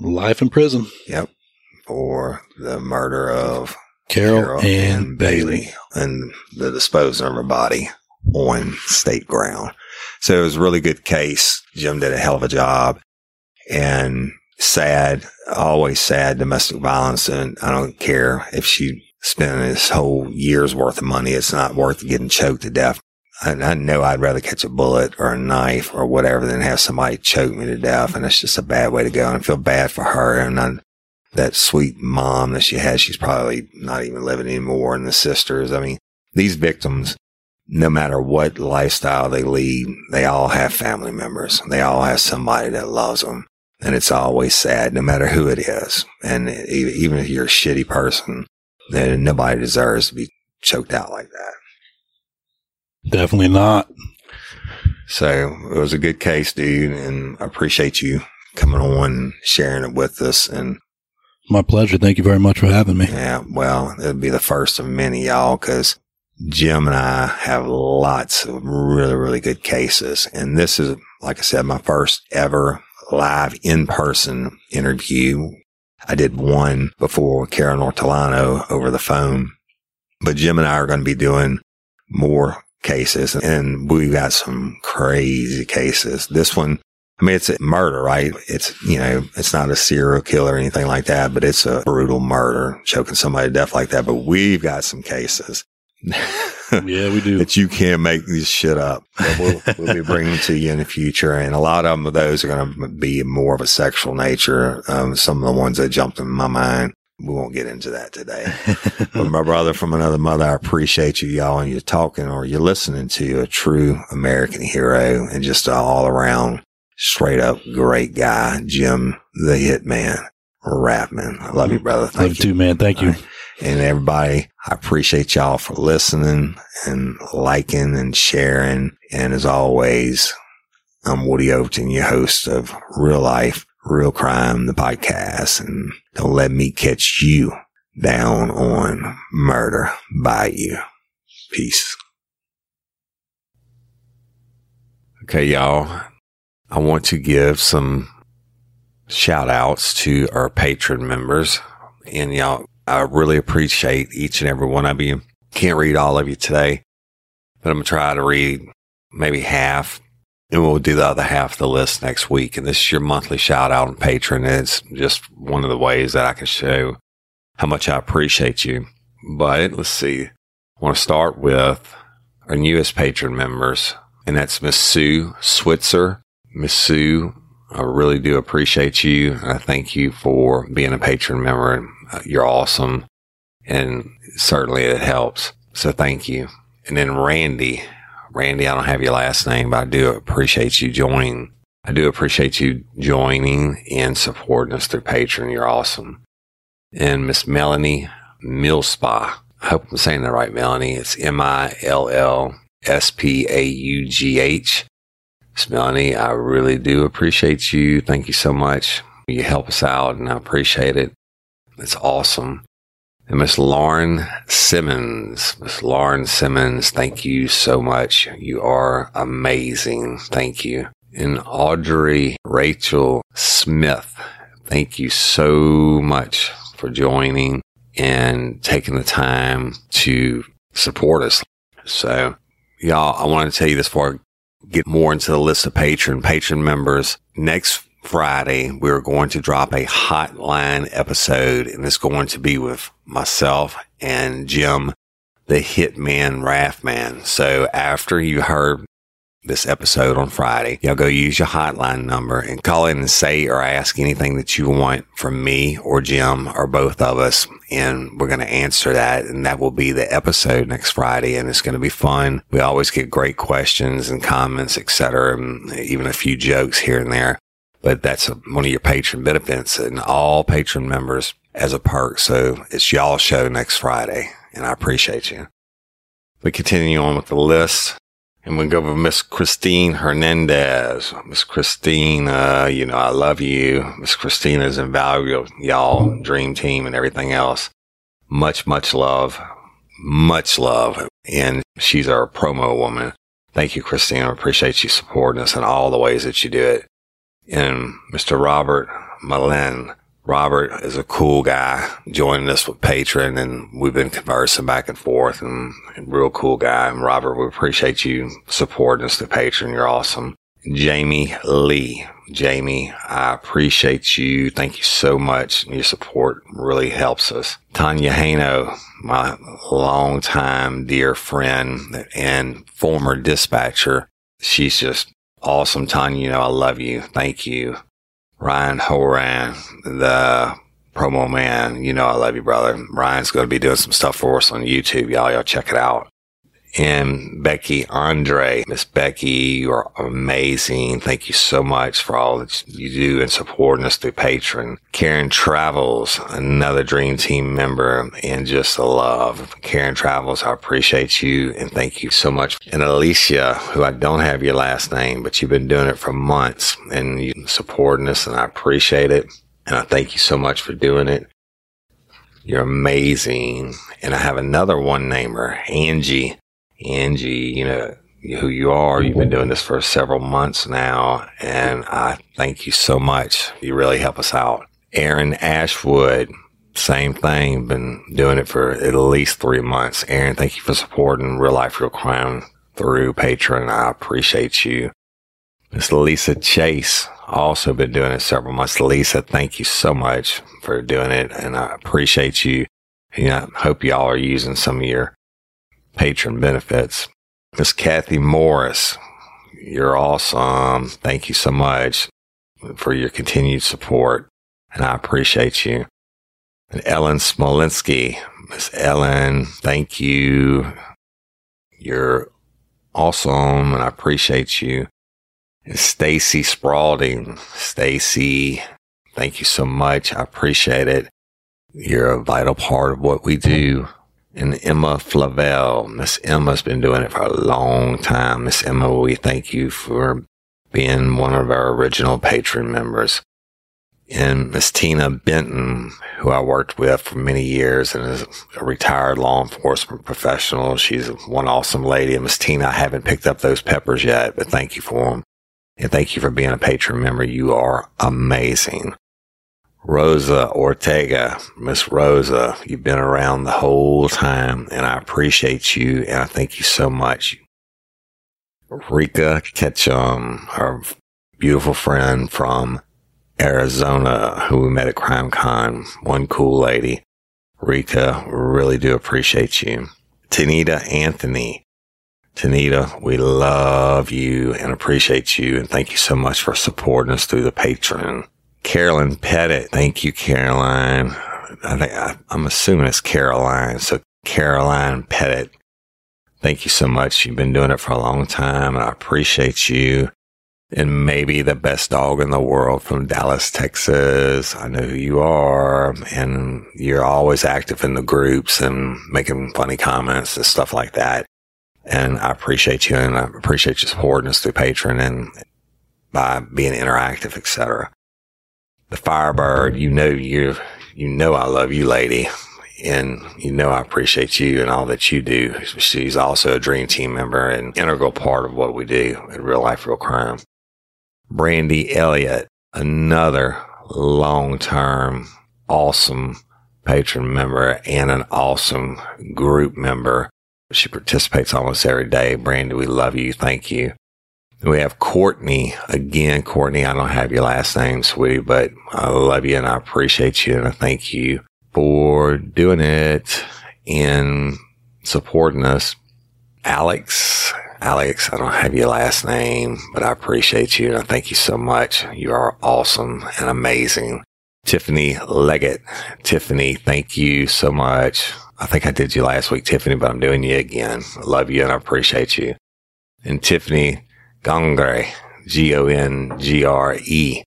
life in prison. Yep. For the murder of Carol Ann Bailey, and the disposal of her body on state ground. So it was a really good case. Jim did a hell of a job. And sad, always sad domestic violence. And I don't care if she spent this whole year's worth of money. It's not worth getting choked to death. And I know I'd rather catch a bullet or a knife or whatever than have somebody choke me to death. And it's just a bad way to go. And I feel bad for her. And that sweet mom that she had, she's probably not even living anymore. And the sisters, I mean, these victims, no matter what lifestyle they lead, they all have family members. They all have somebody that loves them. And it's always sad, no matter who it is. And even if you're a shitty person, then nobody deserves to be choked out like that. Definitely not. So it was a good case, dude, and I appreciate you coming on and sharing it with us. And my pleasure. Thank you very much for having me. Yeah, well, it'll be the first of many, y'all, because Jim and I have lots of really, really good cases. And this is, like I said, my first ever live in-person interview. I did one before with Karen Ortolano over the phone. But Jim and I are going to be doing more cases, and we've got some crazy cases. This one, I mean, it's a murder, right? It's, you know, it's not a serial killer or anything like that, but it's a brutal murder, choking somebody to death like that. But we've got some cases. Yeah, we do. That you can't make this shit up. We'll be bringing to you in the future. And a lot of them, those are going to be more of a sexual nature. Some of the ones that jumped in my mind. We won't get into that today. But my brother from another mother, I appreciate you, y'all, and you're talking or you're listening to a true American hero and just an all-around, straight-up great guy, Jim the Hitman Rathman. I love you, brother. Thank you. Love you too, man. Thank you. Right. And everybody, I appreciate y'all for listening and liking and sharing. And as always, I'm Woody Overton, your host of Real Life, Real Crime, the podcast, and don't let me catch you down on murder by you. Peace. Okay, y'all. I want to give some shout outs to our patron members, and y'all, I really appreciate each and every one of you. Can't read all of you today, but I'm going to try to read maybe half. And we'll do the other half of the list next week. And this is your monthly shout out on Patreon. It's just one of the ways that I can show how much I appreciate you. But let's see. I want to start with our newest patron members. And that's Miss Sue Switzer. Miss Sue, I really do appreciate you. And I thank you for being a patron member. You're awesome. And certainly it helps. So thank you. And then Randy, I don't have your last name, but I do appreciate you joining. And supporting us through Patreon. You're awesome. And Miss Melanie Millspa. I hope I'm saying that right, Melanie. It's Millspaugh. Miss Melanie, I really do appreciate you. Thank you so much. You help us out, and I appreciate it. It's awesome. And Miss Lauren Simmons. Miss Lauren Simmons, thank you so much. You are amazing. Thank you. And Audrey Rachel Smith, thank you so much for joining and taking the time to support us. So, y'all, I want to tell you this before I get more into the list of patron members. Next Friday, we're going to drop a hotline episode, and it's going to be with myself and Jim, the Hitman Rathman. So after you heard this episode on Friday, y'all go use your hotline number and call in and say or ask anything that you want from me or Jim or both of us, and we're going to answer that, and that will be the episode next Friday, and it's going to be fun. We always get great questions and comments, etc., and even a few jokes here and there. But that's one of your patron benefits and all patron members as a perk. So it's y'all's show next Friday, and I appreciate you. We continue on with the list, and we go over Miss Christine Hernandez. Miss Christine, you know, I love you. Miss Christine is invaluable, y'all, dream team and everything else. Much, much love. Much love. And she's our promo woman. Thank you, Christine. I appreciate you supporting us in all the ways that you do it. And Mr. Robert Malin. Robert is a cool guy, joining us with Patreon, and we've been conversing back and forth, and real cool guy. And Robert, we appreciate you supporting us through Patreon. You're awesome. Jamie Lee. Jamie, I appreciate you. Thank you so much. Your support really helps us. Tanya Hano, my longtime dear friend and former dispatcher. She's just awesome. Tanya, you know, I love you. Thank you. Ryan Horan, the promo man. You know, I love you, brother. Ryan's going to be doing some stuff for us on YouTube. Y'all check it out. And Becky Andre, Miss Becky, you are amazing. Thank you so much for all that you do and supporting us through Patreon. Karen Travels, another Dream Team member, and just the love. Karen Travels, I appreciate you and thank you so much. And Alicia, who I don't have your last name, but you've been doing it for months and you're supporting us and I appreciate it. And I thank you so much for doing it. You're amazing. And I have another one-namer, Angie. Angie, you know who you are. You've been doing this for several months now, and I thank you so much. You really help us out. Aaron Ashwood, same thing. Been doing it for at least 3 months. Aaron, thank you for supporting Real Life, Real Crime through Patreon. I appreciate you. Miss Lisa Chase, also been doing it several months. Lisa, thank you so much for doing it, and I appreciate you. And I hope y'all are using some of your patron benefits. Miss Kathy Morris, you're awesome. Thank you so much for your continued support, and I appreciate you. And Ellen Smolinski, Miss Ellen, thank you. You're awesome, and I appreciate you. And Stacy Spalding, Stacy, thank you so much. I appreciate it. You're a vital part of what we do. And Emma Flavel, Miss Emma's been doing it for a long time. Miss Emma, we thank you for being one of our original Patreon members. And Miss Tina Benton, who I worked with for many years and is a retired law enforcement professional. She's one awesome lady. And Miss Tina, I haven't picked up those peppers yet, but thank you for them. And thank you for being a Patreon member. You are amazing. Rosa Ortega, Miss Rosa, you've been around the whole time, and I appreciate you, and I thank you so much. Rika Ketchum, our beautiful friend from Arizona, who we met at Crime Con, one cool lady. Rika, really do appreciate you. Tanita Anthony, Tanita, we love you and appreciate you, and thank you so much for supporting us through the Patreon. Carolyn Pettit. Thank you, Caroline. I'm assuming it's Caroline. So Caroline Pettit, thank you so much. You've been doing it for a long time, and I appreciate you. And maybe the best dog in the world from Dallas, Texas. I know who you are, and you're always active in the groups and making funny comments and stuff like that. And I appreciate you, and I appreciate your supporting us through Patreon and by being interactive, etc. The Firebird, you know I love you, lady, and you know I appreciate you and all that you do. She's also a Dream Team member and integral part of what we do at Real Life, Real Crime. Brandy Elliott, another long-term, awesome patron member and an awesome group member. She participates almost every day. Brandy, we love you. Thank you. We have Courtney. Again, Courtney, I don't have your last name, sweetie, but I love you and I appreciate you and I thank you for doing it and supporting us. Alex, I don't have your last name, but I appreciate you and I thank you so much. You are awesome and amazing. Tiffany Leggett. Tiffany, thank you so much. I think I did you last week, Tiffany, but I'm doing you again. I love you and I appreciate you. And Tiffany Gongre, G-O-N-G-R-E,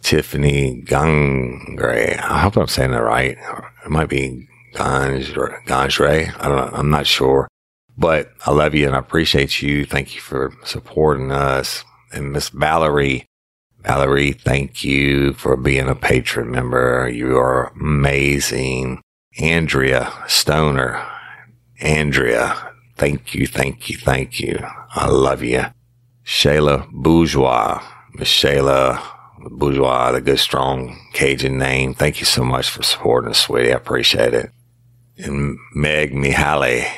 Tiffany Gongre. I hope I'm saying that right. It might be Gongre. I don't know. I'm not sure. But I love you and I appreciate you. Thank you for supporting us. And Miss Valerie. Valerie, thank you for being a patron member. You are amazing. Andrea Stoner. Andrea, thank you, thank you, thank you. I love you. Shayla Bourgeois, Miss Shayla Bourgeois, the good, strong Cajun name. Thank you so much for supporting us, sweetie. I appreciate it. And Meg Mihaly,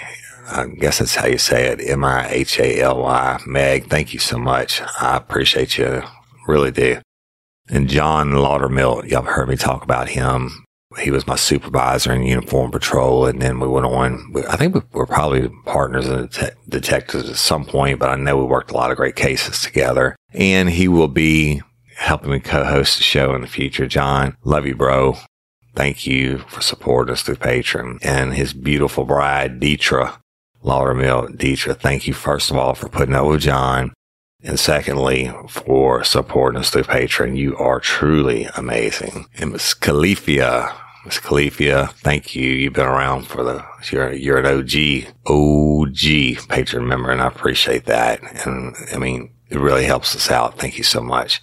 I guess that's how you say it, M-I-H-A-L-Y, Meg, thank you so much. I appreciate you, really do. And John Laudermilk, y'all have heard me talk about him. He was my supervisor in uniform patrol, and then we went on. I think we were probably partners and detectives at some point, but I know we worked a lot of great cases together. And he will be helping me co-host the show in the future. John, love you, bro. Thank you for supporting us through Patreon. And his beautiful bride, Deetra Laudermilk. Deetra, thank you, first of all, for putting up with John. And secondly, for supporting us through Patreon. You are truly amazing. And Miss Califia, thank you. You've been around for you're an OG Patreon member, and I appreciate that. And I mean, it really helps us out. Thank you so much.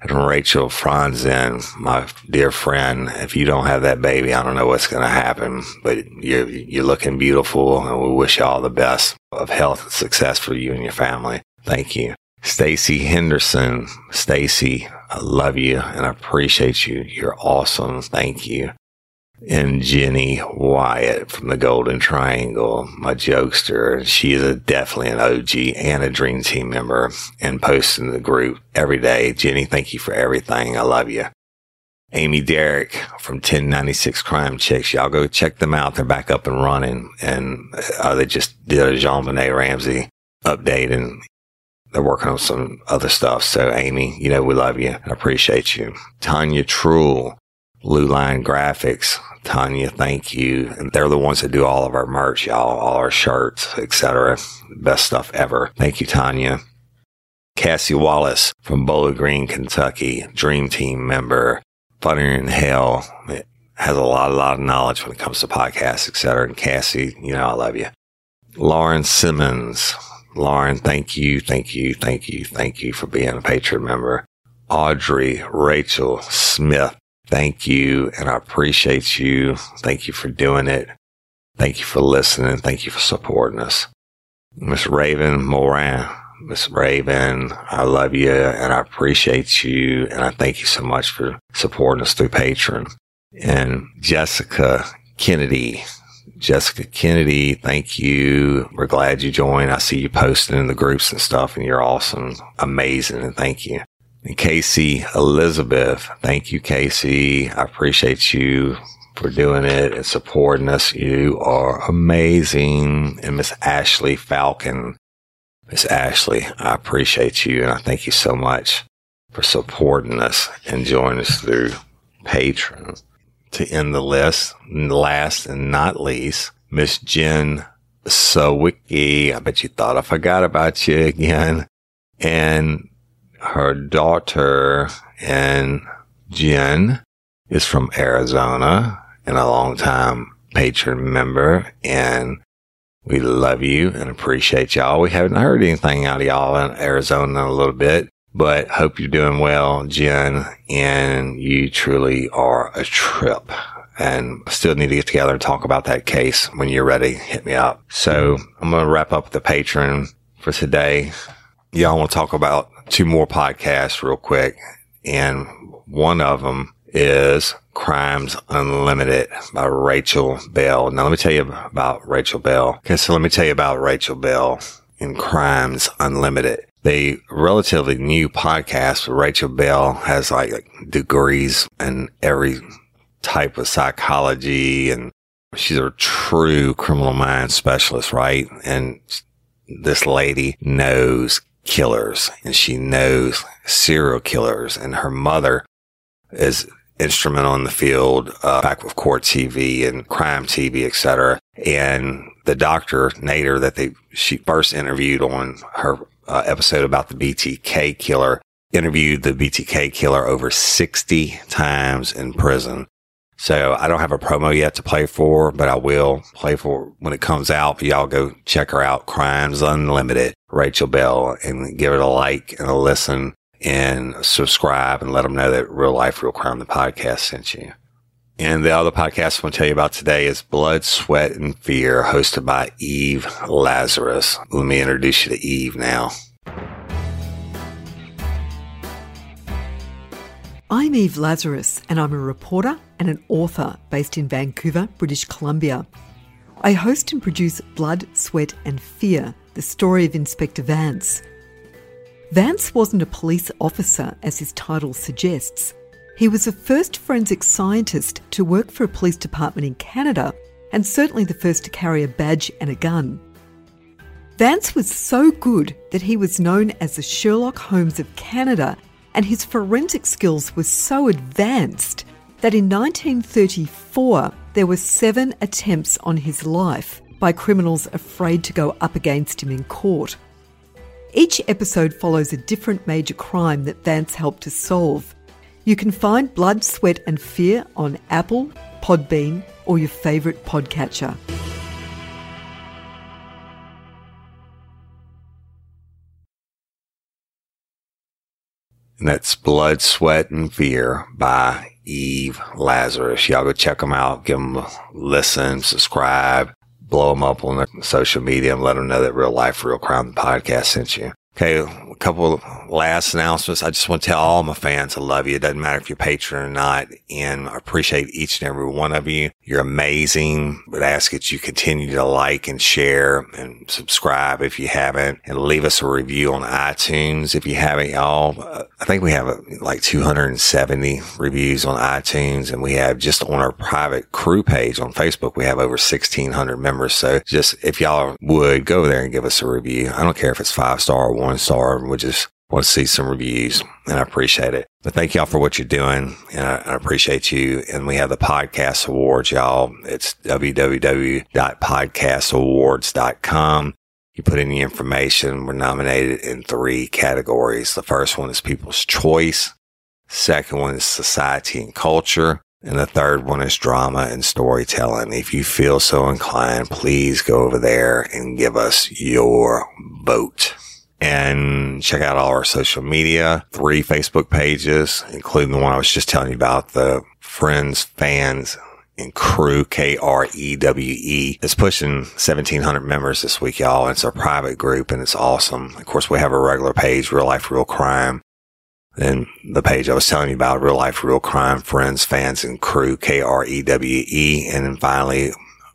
And Rachel Franzen, my dear friend, if you don't have that baby, I don't know what's going to happen, but you're looking beautiful, and we wish you all the best of health and success for you and your family. Thank you. Stacy Henderson. Stacy, I love you and I appreciate you. You're awesome. Thank you. And Jenny Wyatt from the Golden Triangle, my jokester. She is definitely an OG and a Dream Team member and posts in the group every day. Jenny, thank you for everything. I love you. Amy Derrick from 1096 Crime Chicks. Y'all go check them out. They're back up and running. And they just did a JonBenet Ramsey update, and they're working on some other stuff. So, Amy, you know we love you. I appreciate you. Tanya Truel, Blue Line Graphics. Tanya, thank you. And they're the ones that do all of our merch, y'all, all our shirts, etc. Best stuff ever. Thank you, Tanya. Cassie Wallace from Bowling Green, Kentucky, Dream Team member. Funnier than hell. It has a lot of knowledge when it comes to podcasts, etc. And Cassie, you know I love you. Lauren Simmons. Lauren, thank you for being a Patreon member. Audrey Rachel Smith, thank you, and I appreciate you. Thank you for doing it. Thank you for listening. Thank you for supporting us. Miss Raven Moran, Miss Raven, I love you, and I appreciate you, and I thank you so much for supporting us through Patreon. And Jessica Kennedy, thank you. We're glad you joined. I see you posting in the groups and stuff, and you're awesome, amazing, and thank you. And Casey Elizabeth, thank you, Casey. I appreciate you for doing it and supporting us. You are amazing. And Miss Ashley Falcon, Miss Ashley, I appreciate you, and I thank you so much for supporting us and joining us through Patreon. To end the list, last and not least, Miss Jen Sawicki. I bet you thought I forgot about you again. And her daughter, and Jen is from Arizona and a longtime Patreon member. And we love you and appreciate y'all. We haven't heard anything out of y'all in Arizona in a little bit. But hope you're doing well, Jen, and you truly are a trip. And still need to get together and talk about that case. When you're ready, hit me up. So I'm going to wrap up the Patreon for today. Y'all want to talk about two more podcasts real quick. And one of them is Crimes Unlimited by Rachel Bell. Now, let me tell you about Rachel Bell. Okay, so let me tell you about Rachel Bell in Crimes Unlimited. The relatively new podcast, Rachel Bell, has like degrees in every type of psychology, and she's a true criminal mind specialist, right? And this lady knows killers, and she knows serial killers, and her mother is instrumental in the field, back with Court TV and Crime TV, etc. And the doctor, Nader, that she first interviewed on her episode about the BTK killer, interviewed the BTK killer over 60 times in prison. So I don't have a promo yet to play for, but I will play for when it comes out. Y'all go check her out, Crimes Unlimited, Rachel Bell, and give it a like and a listen and subscribe and let them know that Real Life, Real Crime, the podcast sent you. And the other podcast I want to tell you about today is Blood, Sweat, and Fear, hosted by Eve Lazarus. Let me introduce you to Eve now. I'm Eve Lazarus, and I'm a reporter and an author based in Vancouver, British Columbia. I host and produce Blood, Sweat, and Fear, the story of Inspector Vance. Vance wasn't a police officer, as his title suggests. He was the first forensic scientist to work for a police department in Canada, and certainly the first to carry a badge and a gun. Vance was so good that he was known as the Sherlock Holmes of Canada, and his forensic skills were so advanced that in 1934 there were 7 attempts on his life by criminals afraid to go up against him in court. Each episode follows a different major crime that Vance helped to solve. You can find Blood, Sweat and Fear on Apple, Podbean or your favourite podcatcher. And that's Blood, Sweat and Fear by Eve Lazarus. Y'all go check them out, give them a listen, subscribe, blow them up on their social media and let them know that Real Life, Real Crime, the podcast sent you. Okay, a couple of last announcements. I just want to tell all my fans I love you. It doesn't matter if you're a patron or not. And I appreciate each and every one of you. You're amazing. But I ask that you continue to like and share and subscribe if you haven't. And leave us a review on iTunes if you haven't, y'all. I think we have like 270 reviews on iTunes. And we have just on our private crew page on Facebook, we have over 1,600 members. So just if y'all would go there and give us a review. I don't care if it's 5-star or 1-star, and we just want to see some reviews, and I appreciate it. But thank y'all for what you're doing, and I appreciate you. And we have the Podcast Awards, y'all. It's www.podcastawards.com. You put in the information. We're nominated in 3 categories. The first one is People's Choice. Second one is Society and Culture. And the third one is Drama and Storytelling. If you feel so inclined, please go over there and give us your vote. And check out all our social media, 3 Facebook pages, including the one I was just telling you about, the Friends, Fans, and Crew, Krewe. It's pushing 1,700 members this week, y'all. It's a private group, and it's awesome. Of course, we have a regular page, Real Life, Real Crime. Then the page I was telling you about, Real Life, Real Crime, Friends, Fans, and Crew, Krewe. And then finally,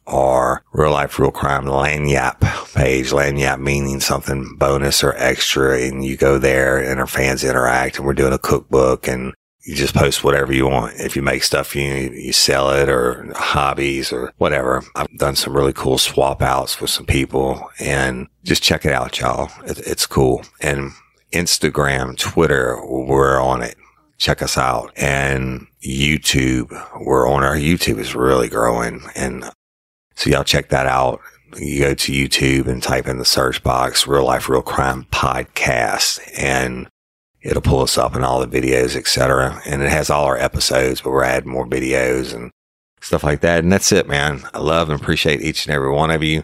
our Real Life, Real Crime Lanyap page. Lanyap meaning something bonus or extra, and you go there and our fans interact, and we're doing a cookbook, and you just post whatever you want. If you make stuff, you sell it, or hobbies or whatever. I've done some really cool swap outs with some people, and just check it out, y'all. It's cool. And Instagram, Twitter, we're on it. Check us out. And YouTube, we're on our YouTube is really growing, and so y'all check that out. You go to YouTube and type in the search box, Real Life, Real Crime Podcast, and it'll pull us up and all the videos, etc. And it has all our episodes, but we're adding more videos and stuff like that. And that's it, man. I love and appreciate each and every one of you.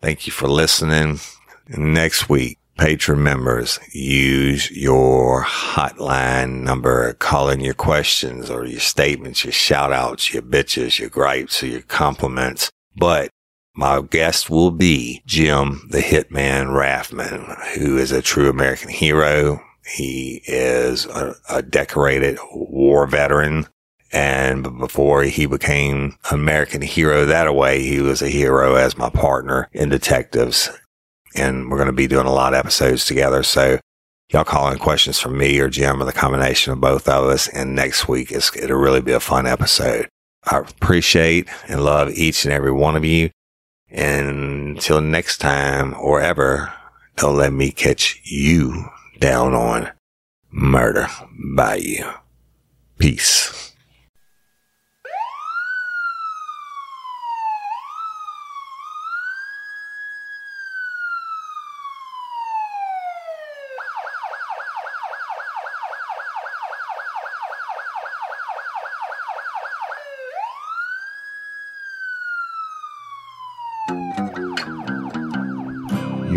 Thank you for listening. Next week, patron members, use your hotline number, call in your questions or your statements, your shout outs, your bitches, your gripes, or your compliments. But my guest will be Jim the Hitman Rathman, who is a true American hero. He is a decorated war veteran. And before he became American hero that way, he was a hero as my partner in detectives. And we're going to be doing a lot of episodes together. So y'all call in questions from me or Jim or the combination of both of us. And next week, it'll really be a fun episode. I appreciate and love each and every one of you. And until next time or ever, don't let me catch you down on murder by you. Peace.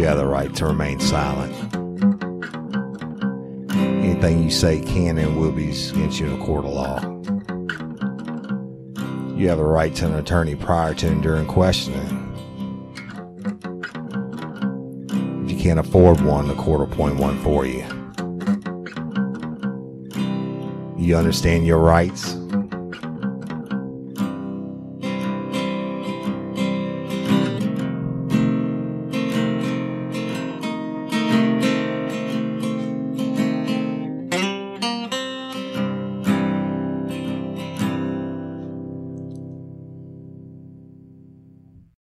Have the right to remain silent. Anything you say can and will be against you in a court of law. You have a right to an attorney prior to and during questioning. If you can't afford one, the court will appoint one for you. You understand your rights?